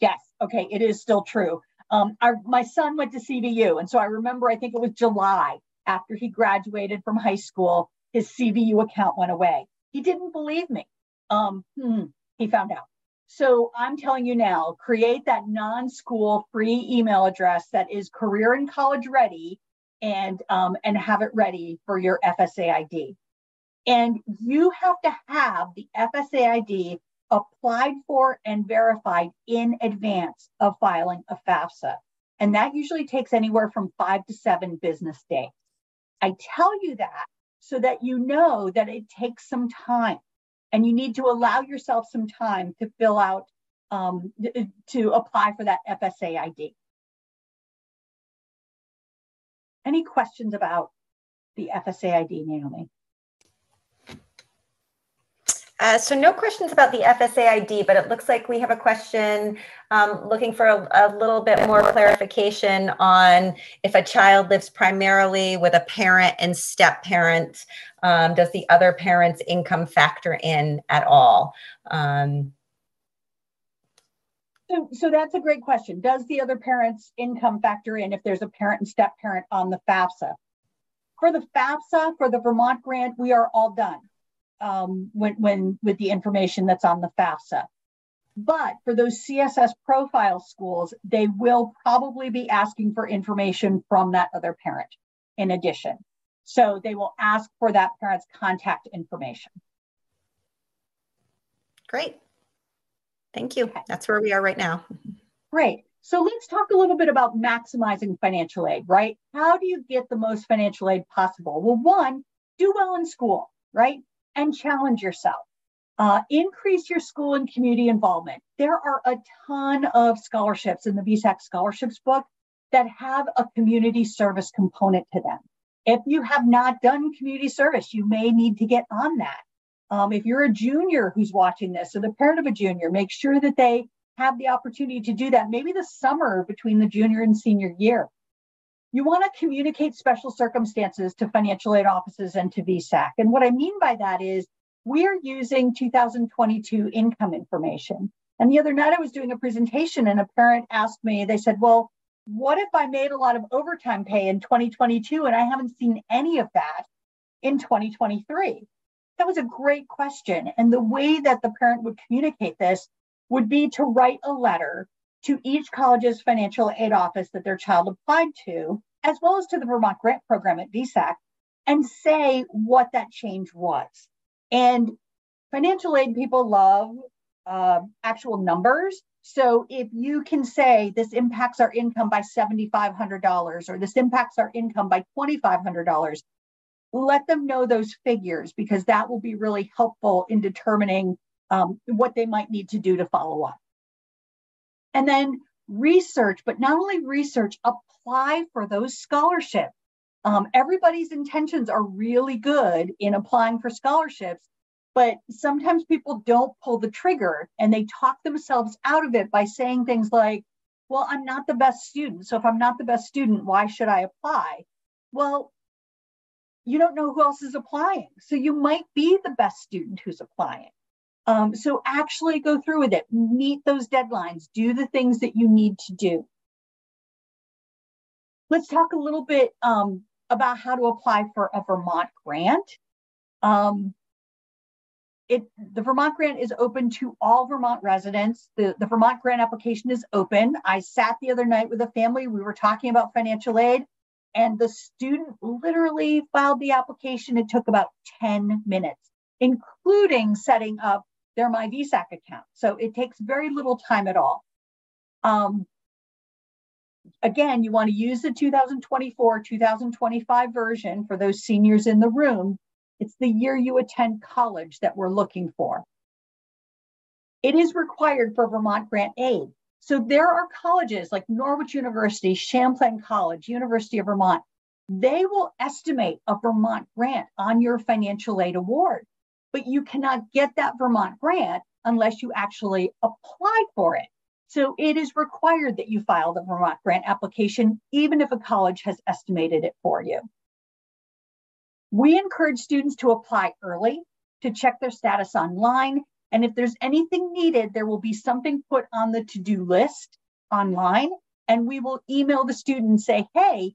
Yes, okay, it is still true. Um, our, my son went to C V U, and so I remember, I think it was July after he graduated from high school, his C V U account went away. He didn't believe me. Um, hmm, he found out. So I'm telling you now, create that non-school free email address that is career and college ready, and, um, and have it ready for your F S A I D. And you have to have the F S A I D applied for and verified in advance of filing a FAFSA. And that usually takes anywhere from five to seven business days. I tell you that so that you know that it takes some time, and you need to allow yourself some time to fill out, um, to apply for that F S A I D. Any questions about the F S A I D, Naomi? Uh, so no questions about the F S A I D, but it looks like we have a question um, looking for a, a little bit more clarification on if a child lives primarily with a parent and step-parent, um, does the other parent's income factor in at all? Um, so, so that's a great question. Does the other parent's income factor in if there's a parent and step-parent on the FAFSA? For the FAFSA, for the Vermont grant, we are all done. Um, when, when with the information that's on the FAFSA. But for those C S S profile schools, they will probably be asking for information from that other parent in addition. So they will ask for that parent's contact information. Great. Thank you. Okay. That's where we are right now. Great. So let's talk a little bit about maximizing financial aid, right? How do you get the most financial aid possible? Well, one, do well in school, right? And challenge yourself. Uh, increase your school and community involvement. There are a ton of scholarships in the V SAC scholarships book that have a community service component to them. If you have not done community service, you may need to get on that. Um, if you're a junior who's watching this, or the parent of a junior, make sure that they have the opportunity to do that, maybe the summer between the junior and senior year. You want to communicate special circumstances to financial aid offices and to V SAC. And what I mean by that is we're using two thousand twenty-two income information. And the other night I was doing a presentation and a parent asked me, they said, well, what if I made a lot of overtime pay in twenty twenty-two and I haven't seen any of that in twenty twenty-three? That was a great question. And the way that the parent would communicate this would be to write a letter to each college's financial aid office that their child applied to, as well as to the Vermont Grant Program at V SAC, and say what that change was. And financial aid people love uh, actual numbers. So if you can say this impacts our income by seven thousand five hundred dollars or this impacts our income by two thousand five hundred dollars, let them know those figures, because that will be really helpful in determining um, what they might need to do to follow up. And then research, but not only research, apply for those scholarships. Um, everybody's intentions are really good in applying for scholarships, but sometimes people don't pull the trigger and they talk themselves out of it by saying things like, well, I'm not the best student. So if I'm not the best student, why should I apply? Well, you don't know who else is applying. So you might be the best student who's applying. Um, so actually go through with it, meet those deadlines, do the things that you need to do. Let's talk a little bit um, about how to apply for a Vermont grant. Um, It, the Vermont Grant is open to all Vermont residents. The, the Vermont Grant application is open. I sat the other night with a family. We were talking about financial aid, and the student literally filed the application. It took about ten minutes, including setting up their MyVSAC account. So it takes very little time at all. Um, again, you want to use the two thousand twenty-four, two thousand twenty-five version for those seniors in the room. It's the year you attend college that we're looking for. It is required for Vermont Grant Aid. So there are colleges like Norwich University, Champlain College, University of Vermont. They will estimate a Vermont grant on your financial aid award, but you cannot get that Vermont grant unless you actually apply for it. So it is required that you file the Vermont Grant application, even if a college has estimated it for you. We encourage students to apply early, to check their status online, and if there's anything needed, there will be something put on the to-do list online, and we will email the student and say, hey,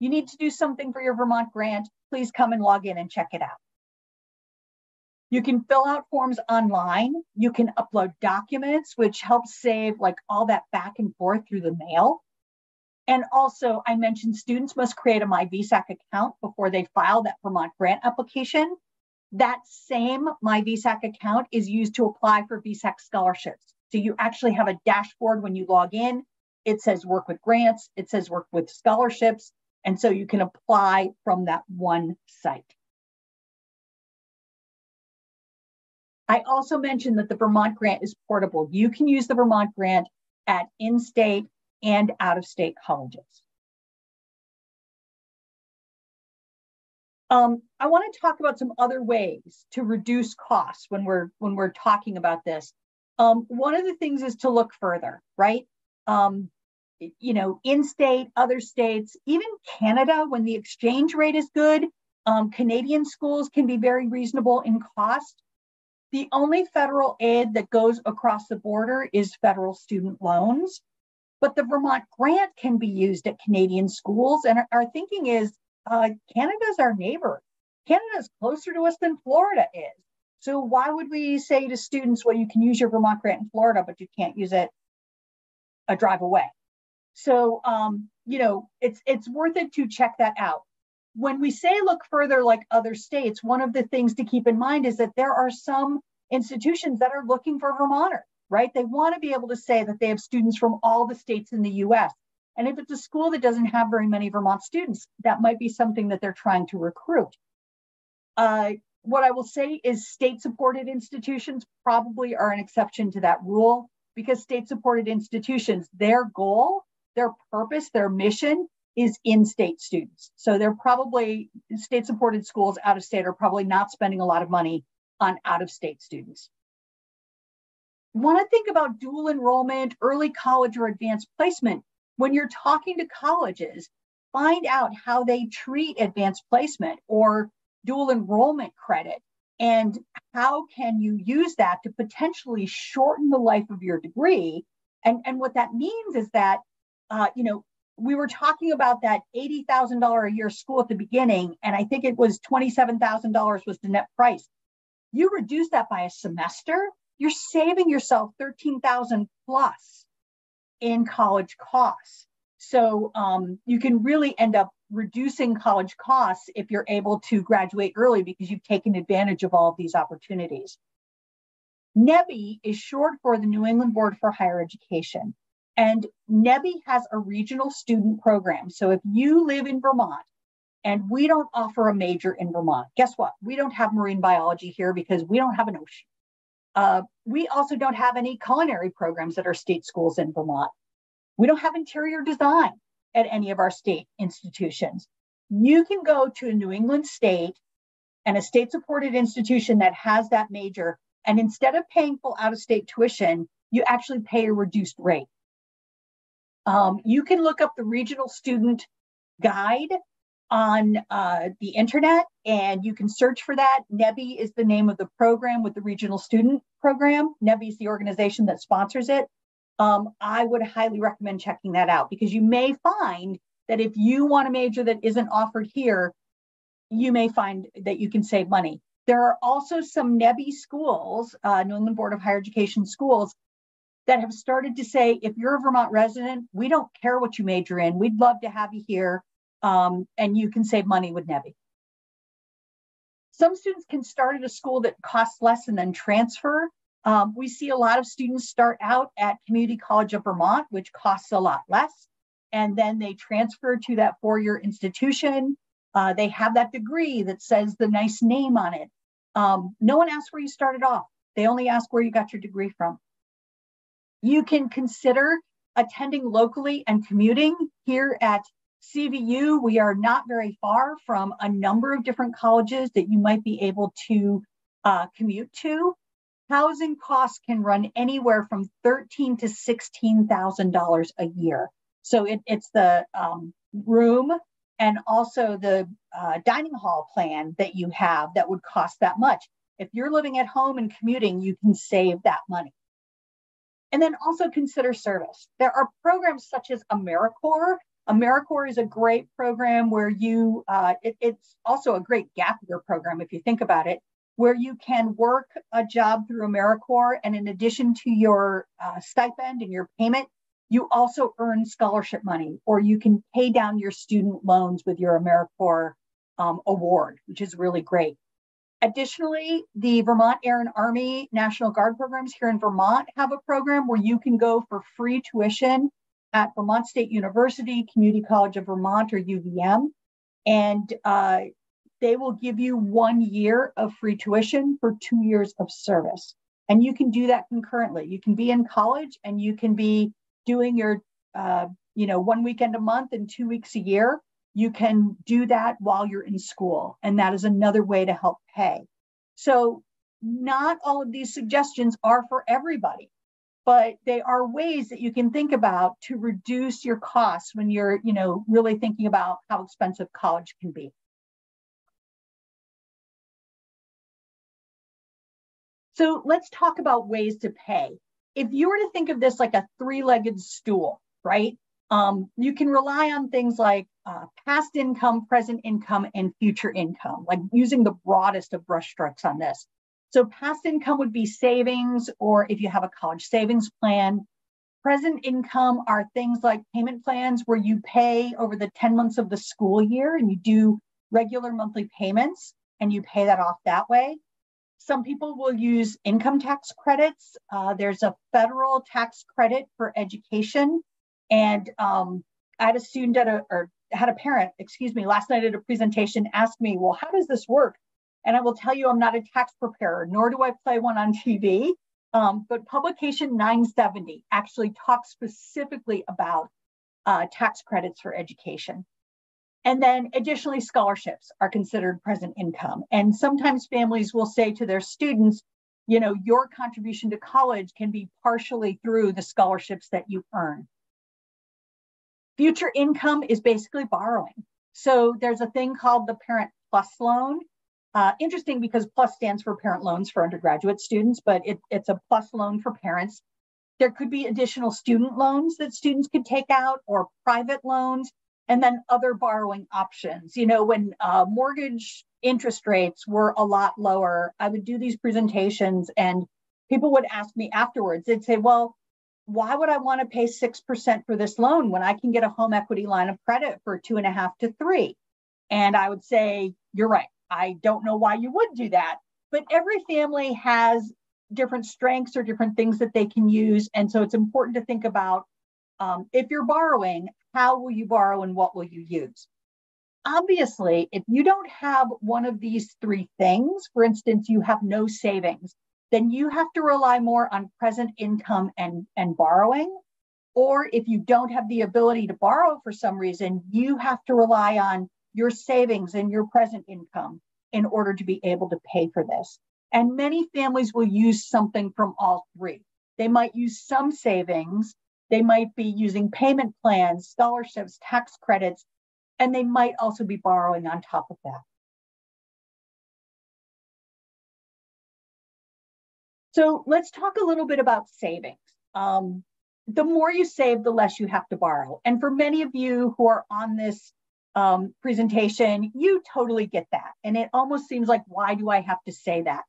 you need to do something for your Vermont grant, please come and log in and check it out. You can fill out forms online, you can upload documents, which helps save like all that back and forth through the mail. And also, I mentioned students must create a MyVSAC account before they file that Vermont grant application. That same MyVSAC account is used to apply for V SAC scholarships. So you actually have a dashboard when you log in. It says work with grants, it says work with scholarships, and so you can apply from that one site. I also mentioned that the Vermont grant is portable. You can use the Vermont grant at in-state and out-of-state colleges. Um, I want to talk about some other ways to reduce costs when we're when we're talking about this. Um, one of the things is to look further, right? Um, you know, in-state, other states, even Canada, when the exchange rate is good, um, Canadian schools can be very reasonable in cost. The only federal aid that goes across the border is federal student loans. But the Vermont grant can be used at Canadian schools. And our, our thinking is uh, Canada's our neighbor. Canada's closer to us than Florida is. So why would we say to students, well, you can use your Vermont grant in Florida, but you can't use it a drive away? So, um, you know, it's, it's worth it to check that out. When we say look further like other states, one of the things to keep in mind is that there are some institutions that are looking for Vermonters. Right? They want to be able to say that they have students from all the states in the U S. And if it's a school that doesn't have very many Vermont students, that might be something that they're trying to recruit. Uh, what I will say is state-supported institutions probably are an exception to that rule, because state-supported institutions, their goal, their purpose, their mission is in-state students. So they're probably, state-supported schools out of state are probably not spending a lot of money on out-of-state students. Want to think about dual enrollment, early college, or advanced placement. When you're talking to colleges, find out how they treat advanced placement or dual enrollment credit, and how can you use that to potentially shorten the life of your degree. And, and what that means is that, uh, you know, we were talking about that eighty thousand dollars a year school at the beginning, and I think it was twenty-seven thousand dollars was the net price. You reduce that by a semester, you're saving yourself thirteen thousand dollars plus in college costs. So um, you can really end up reducing college costs if you're able to graduate early because you've taken advantage of all of these opportunities. N E B I is short for the New England Board for Higher Education. And N E B I has a regional student program. So if you live in Vermont and we don't offer a major in Vermont, guess what? We don't have marine biology here because we don't have an ocean. Uh, we also don't have any culinary programs at our state schools in Vermont. We don't have interior design at any of our state institutions. You can go to a New England state and a state-supported institution that has that major, and instead of paying full out-of-state tuition, you actually pay a reduced rate. Um, you can look up the Regional Student Guide on uh, the internet, and you can search for that. N E B I is the name of the program with the Regional Student Program. N E B I is the organization that sponsors it. Um, I would highly recommend checking that out because you may find that if you want a major that isn't offered here, you may find that you can save money. There are also some N E B I schools, uh, New England Board of Higher Education schools, that have started to say, if you're a Vermont resident, we don't care what you major in. We'd love to have you here, um, and you can save money with N E B I. Some students can start at a school that costs less and then transfer. Um, we see a lot of students start out at Community College of Vermont, which costs a lot less, and then they transfer to that four-year institution. Uh, they have that degree that says the nice name on it. Um, no one asks where you started off. They only ask where you got your degree from. You can consider attending locally and commuting. Here at C V U, we are not very far from a number of different colleges that you might be able to uh, commute to. Housing costs can run anywhere from thirteen thousand dollars to sixteen thousand dollars a year. So it, it's the um, room and also the uh, dining hall plan that you have that would cost that much. If you're living at home and commuting, you can save that money. And then also consider service. There are programs such as AmeriCorps. AmeriCorps is a great program where you, uh, it, it's also a great gap year program if you think about it, where you can work a job through AmeriCorps, and in addition to your uh, stipend and your payment, you also earn scholarship money, or you can pay down your student loans with your AmeriCorps um, award, which is really great. Additionally, the Vermont Air and Army National Guard programs here in Vermont have a program where you can go for free tuition at Vermont State University, Community College of Vermont, or U V M, and uh, they will give you one year of free tuition for two years of service. And you can do that concurrently. You can be in college and you can be doing your, uh, you know, one weekend a month and two weeks a year. You can do that while you're in school, and that is another way to help pay. So not all of these suggestions are for everybody, but they are ways that you can think about to reduce your costs when you're, you know, really thinking about how expensive college can be. So let's talk about ways to pay. If you were to think of this like a three-legged stool, right? Um, you can rely on things like uh, past income, present income, and future income, like using the broadest of brushstrokes on this. So past income would be savings, or if you have a college savings plan. Present income are things like payment plans where you pay over the ten months of the school year and you do regular monthly payments and you pay that off that way. Some people will use income tax credits. Uh, there's a federal tax credit for education. And um, I had a student at a, or had a parent, excuse me, last night at a presentation asked me, well, how does this work? And I will tell you, I'm not a tax preparer, nor do I play one on T V. Um, but publication nine seventy actually talks specifically about uh, tax credits for education. And then additionally, scholarships are considered present income. And sometimes families will say to their students, you know, your contribution to college can be partially through the scholarships that you earn. Future income is basically borrowing. So there's a thing called the Parent PLUS loan. Uh, interesting because PLUS stands for parent loans for undergraduate students, but it, it's a PLUS loan for parents. There could be additional student loans that students could take out, or private loans, and then other borrowing options. You know, when uh, mortgage interest rates were a lot lower, I would do these presentations and people would ask me afterwards, they'd say, well, why would I want to pay six percent for this loan when I can get a home equity line of credit for two and a half to three? And I would say, you're right. I don't know why you would do that. But every family has different strengths or different things that they can use. And so it's important to think about, um, if you're borrowing, how will you borrow and what will you use? Obviously, if you don't have one of these three things, for instance, you have no savings, then you have to rely more on present income and, and borrowing. Or if you don't have the ability to borrow for some reason, you have to rely on your savings and your present income in order to be able to pay for this. And many families will use something from all three. They might use some savings, they might be using payment plans, scholarships, tax credits, and they might also be borrowing on top of that. So let's talk a little bit about savings. Um, the more you save, the less you have to borrow. And for many of you who are on this um, presentation, you totally get that. And it almost seems like, why do I have to say that?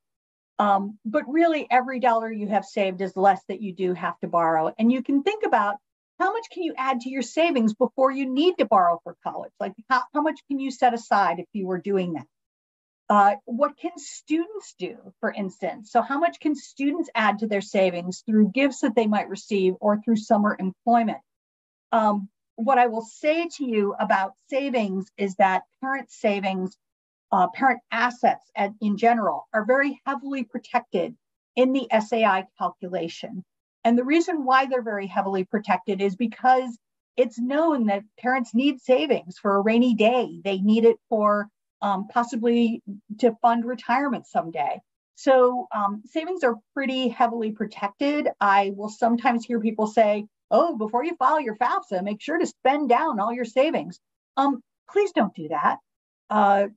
Um, but really, every dollar you have saved is less that you do have to borrow. And you can think about how much can you add to your savings before you need to borrow for college? Like how, how much can you set aside if you were doing that? Uh, what can students do, for instance? So how much can students add to their savings through gifts that they might receive or through summer employment? Um, what I will say to you about savings is that parent savings, uh, parent assets at, in general, are very heavily protected in the S A I calculation. And the reason why they're very heavily protected is because it's known that parents need savings for a rainy day. They need it for um, possibly to fund retirement someday. So um, savings are pretty heavily protected. I will sometimes hear people say, oh, before you file your FAFSA, make sure to spend down all your savings. Um, please don't do that. Uh,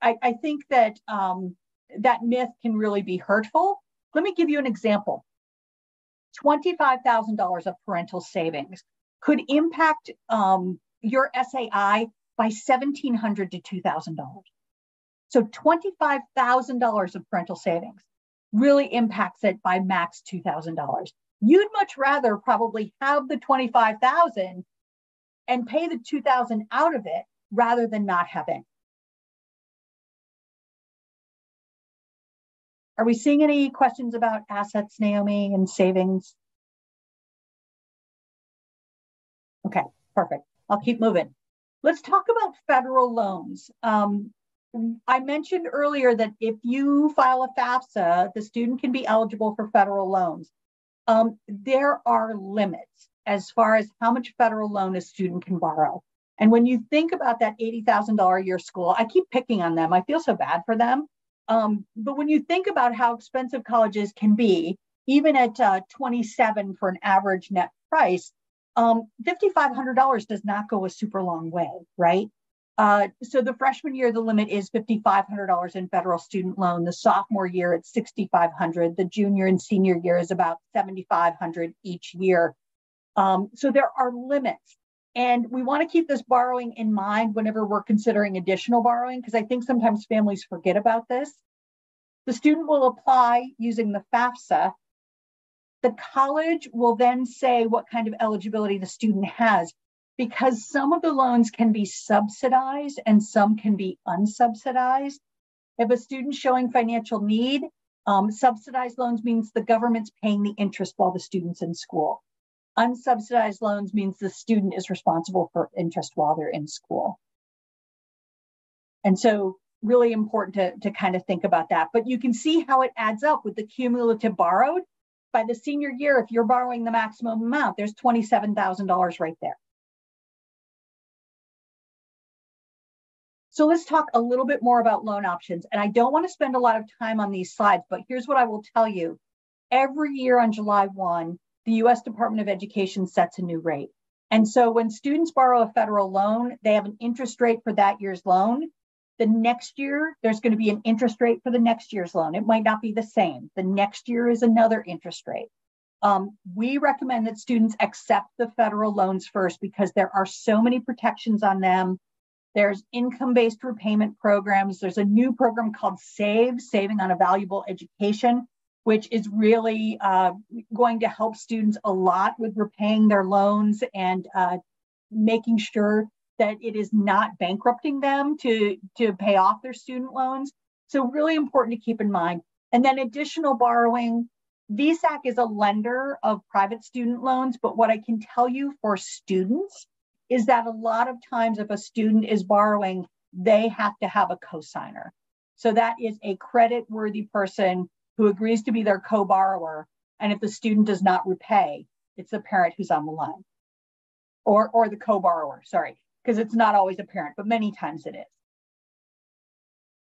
I, I think that um, that myth can really be hurtful. Let me give you an example. twenty-five thousand dollars of parental savings could impact um, your S A I by seventeen hundred dollars to two thousand dollars. So twenty-five thousand dollars of parental savings really impacts it by max two thousand dollars. You'd much rather probably have the twenty-five thousand dollars and pay the two thousand dollars out of it rather than not have it. Are we seeing any questions about assets, Naomi, and savings? Okay, perfect. I'll keep moving. Let's talk about federal loans. Um, I mentioned earlier that if you file a FAFSA, the student can be eligible for federal loans. Um, there are limits as far as how much federal loan a student can borrow. And when you think about that eighty thousand dollars a year school, I keep picking on them. I feel so bad for them. Um, but when you think about how expensive colleges can be, even at uh, twenty-seven for an average net price, um, fifty-five hundred dollars does not go a super long way, right? Uh, so the freshman year, the limit is fifty-five hundred dollars in federal student loan. The sophomore year, it's sixty-five hundred dollars. The junior and senior year is about seventy-five hundred dollars each year. Um, so there are limits. And we want to keep this borrowing in mind whenever we're considering additional borrowing, because I think sometimes families forget about this. The student will apply using the FAFSA. The college will then say what kind of eligibility the student has, because some of the loans can be subsidized and some can be unsubsidized. If a student's showing financial need, um, subsidized loans means the government's paying the interest while the student's in school. Unsubsidized loans means the student is responsible for interest while they're in school. And so really important to, to kind of think about that. But you can see how it adds up with the cumulative borrowed. By the senior year, if you're borrowing the maximum amount, there's twenty-seven thousand dollars right there. So let's talk a little bit more about loan options. And I don't want to spend a lot of time on these slides, but here's what I will tell you. Every year on July first, the U S Department of Education sets a new rate. And so when students borrow a federal loan, they have an interest rate for that year's loan. The next year, there's going to be an interest rate for the next year's loan. It might not be the same. The next year is another interest rate. Um, we recommend that students accept the federal loans first because there are so many protections on them. There's income-based repayment programs. There's a new program called SAVE, Saving on a Valuable Education, which is really uh, going to help students a lot with repaying their loans and uh, making sure that it is not bankrupting them to, to pay off their student loans. So really important to keep in mind. And then additional borrowing. V SAC is a lender of private student loans, but what I can tell you for students is that a lot of times if a student is borrowing, they have to have a co-signer. So that is a credit-worthy person who agrees to be their co-borrower. And if the student does not repay, it's the parent who's on the line or, or the co-borrower, sorry, because it's not always a parent, but many times it is.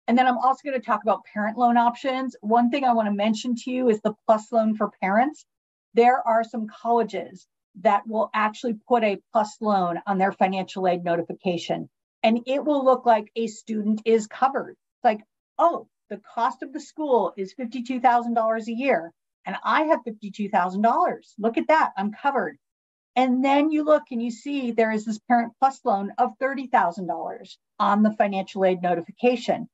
And then I'm also going to talk about parent loan options. One thing I want to mention to you is the PLUS loan for parents. There are some colleges that will actually put a PLUS loan on their financial aid notification, and it will look like a student is covered. It's like, oh, the cost of the school is fifty-two thousand dollars a year, and I have fifty-two thousand dollars. Look at that, I'm covered. And then you look and you see there is this Parent PLUS loan of thirty thousand dollars on the financial aid notification.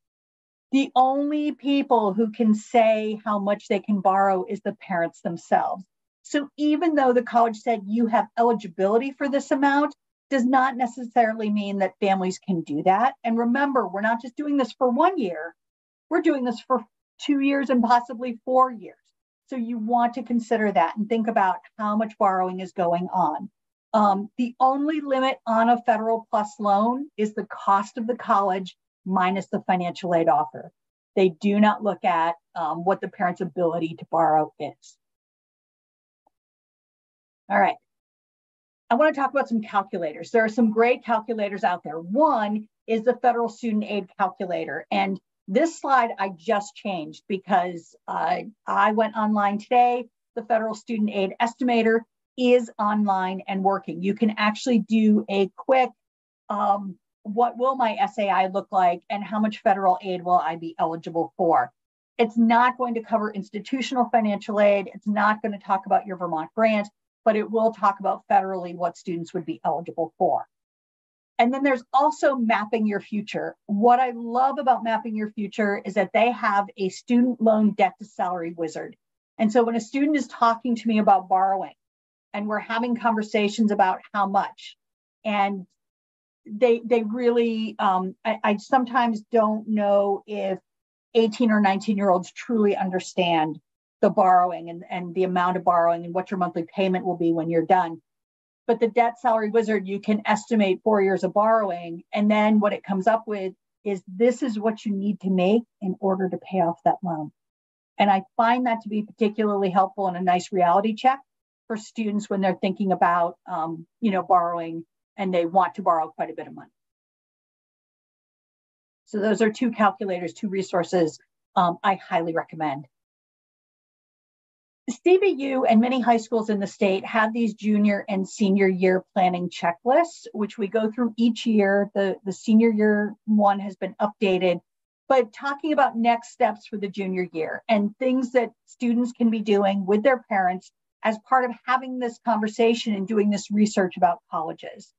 The only people who can say how much they can borrow is the parents themselves. So even though the college said you have eligibility for this amount, does not necessarily mean that families can do that. And remember, we're not just doing this for one year, we're doing this for two years and possibly four years. So you want to consider that and think about how much borrowing is going on. Um, the only limit on a federal PLUS loan is the cost of the college minus the financial aid offer. They do not look at um, what the parent's ability to borrow is. All right, I want to talk about some calculators. There are some great calculators out there. One is the Federal Student Aid Calculator. And this slide I just changed because uh, I went online today. The Federal Student Aid Estimator is online and working. You can actually do a quick, um, what will my S A I look like and how much federal aid will I be eligible for? It's not going to cover institutional financial aid. It's not going to talk about your Vermont grant, but it will talk about federally what students would be eligible for. And then there's also Mapping Your Future. What I love about Mapping Your Future is that they have a student loan debt to salary wizard. And so when a student is talking to me about borrowing and we're having conversations about how much, and they they really, um, I, I sometimes don't know if eighteen or nineteen year olds truly understand the borrowing and, and the amount of borrowing and what your monthly payment will be when you're done. But the debt salary wizard, you can estimate four years of borrowing. And then what it comes up with is this is what you need to make in order to pay off that loan. And I find that to be particularly helpful and a nice reality check for students when they're thinking about, um, you know, borrowing and they want to borrow quite a bit of money. So those are two calculators, two resources um, I highly recommend. C V U and many high schools in the state have these junior and senior year planning checklists, which we go through each year. The, the senior year one has been updated, but talking about next steps for the junior year and things that students can be doing with their parents as part of having this conversation and doing this research about colleges.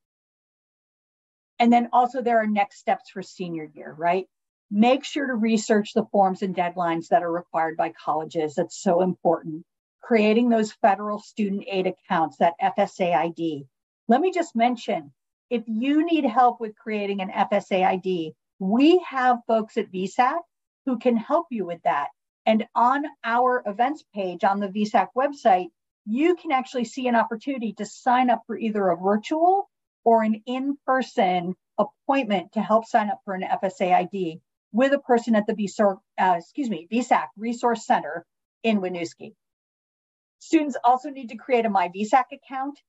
And then also there are next steps for senior year, right? Make sure to research the forms and deadlines that are required by colleges. That's so important. Creating those federal student aid accounts, that F S A I D. Let me just mention, if you need help with creating an F S A I D, we have folks at V SAC who can help you with that. And on our events page on the V SAC website, you can actually see an opportunity to sign up for either a virtual or an in-person appointment to help sign up for an F S A I D with a person at the V SAC, uh, excuse me, V SAC Resource Center in Winooski. Students also need to create a MyVSAC account.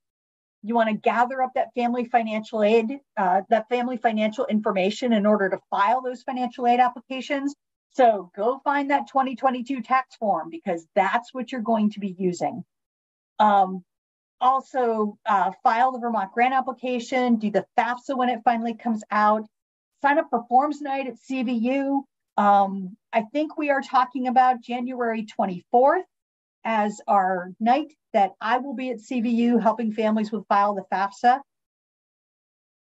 You want to gather up that family financial aid, uh, that family financial information in order to file those financial aid applications. So go find that twenty twenty-two tax form because that's what you're going to be using. Um, also uh, file the Vermont Grant application, do the FAFSA when it finally comes out, sign up for forms night at C V U. Um, I think we are talking about January twenty-fourth. As our night that I will be at C V U helping families with file the FAFSA.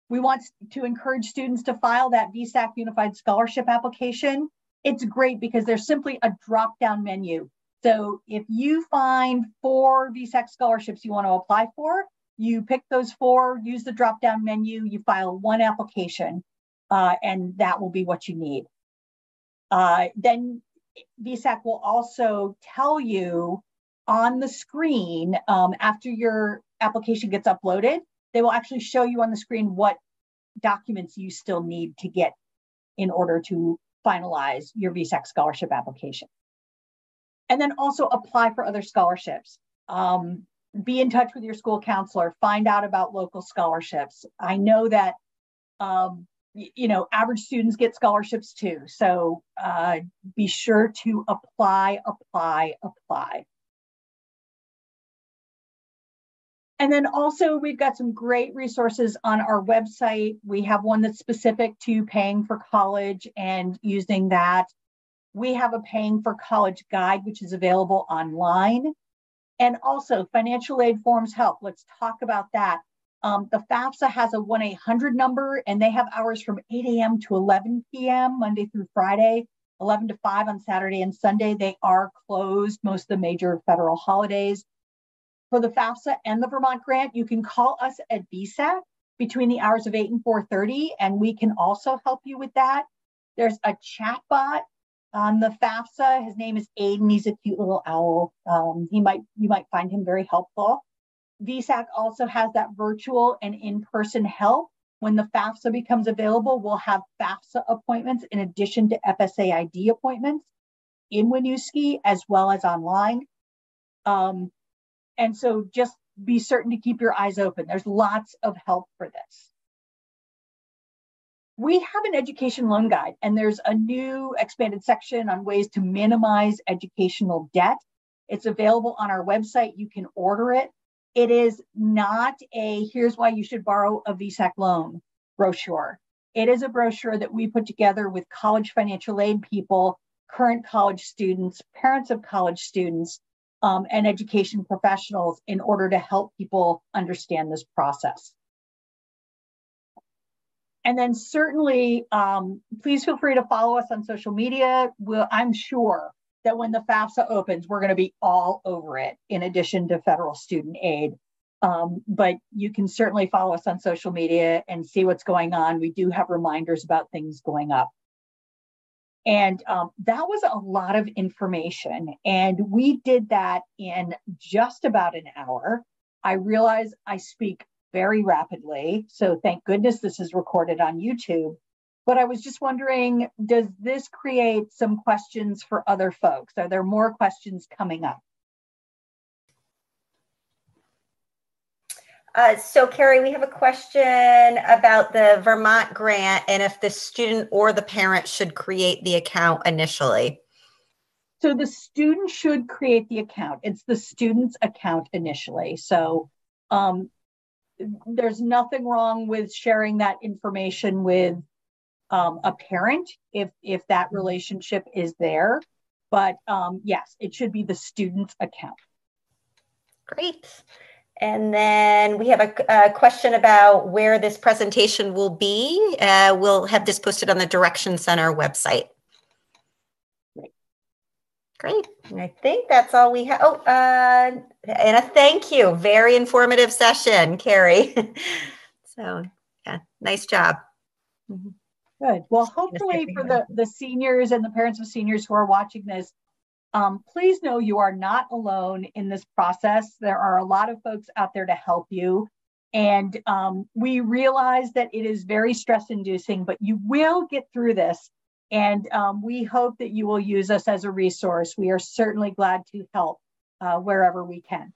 We want to encourage students to file that V SAC Unified Scholarship application. It's great because there's simply a drop-down menu. So if you find four V SAC scholarships you want to apply for, you pick those four, use the drop-down menu, you file one application, uh, and that will be what you need. Uh, then V SAC will also tell you on the screen, um, after your application gets uploaded, they will actually show you on the screen what documents you still need to get in order to finalize your V SAC scholarship application. And then also apply for other scholarships. Um, be in touch with your school counselor, find out about local scholarships. I know that, um, you know, average students get scholarships too. So uh, be sure to apply, apply, apply. And then also we've got some great resources on our website. We have one that's specific to paying for college and using that. We have a paying for college guide, which is available online. And also financial aid forms help. Let's talk about that. Um, the FAFSA has a one eight hundred number, and they have hours from eight A M to eleven P M Monday through Friday, eleven to five on Saturday and Sunday. They are closed most of the major federal holidays. For the FAFSA and the Vermont Grant, you can call us at V SAC between the hours of eight and four thirty, and we can also help you with that. There's a chat bot on the FAFSA. His name is Aiden. He's a cute little owl. Um, he might, you might find him very helpful. V SAC also has that virtual and in-person help. When the FAFSA becomes available, we'll have FAFSA appointments in addition to F S A I D appointments in Winooski as well as online. Um, and so just be certain to keep your eyes open. There's lots of help for this. We have an education loan guide, and there's a new expanded section on ways to minimize educational debt. It's available on our website. You can order it. It is not a here's why you should borrow a V SAC loan brochure. It is a brochure that we put together with college financial aid people, current college students, parents of college students, um, and education professionals in order to help people understand this process. And then certainly, um, please feel free to follow us on social media. We'll, I'm sure that when the FAFSA opens, we're gonna be all over it in addition to federal student aid. Um, but you can certainly follow us on social media and see what's going on. We do have reminders about things going up. And um, that was a lot of information. And we did that in just about an hour. I realize I speak very rapidly. So thank goodness this is recorded on YouTube. But I was just wondering, does this create some questions for other folks? Are there more questions coming up? Uh, so Carrie, we have a question about the Vermont Grant and if the student or the parent should create the account initially. So the student should create the account. It's the student's account initially. So um, there's nothing wrong with sharing that information with um, a parent if, if that relationship is there. But um, yes, it should be the student's account. Great. And then we have a, a question about where this presentation will be. Uh, we'll have this posted on the Direction Center website. Great. And I think that's all we have. Oh, uh, and a thank you. Very informative session, Carrie. So, yeah, nice job. Good. Well, hopefully for the, the seniors and the parents of seniors who are watching this, um, please know you are not alone in this process. There are a lot of folks out there to help you. And um, we realize that it is very stress-inducing, but you will get through this. And um, we hope that you will use us as a resource. We are certainly glad to help uh, wherever we can.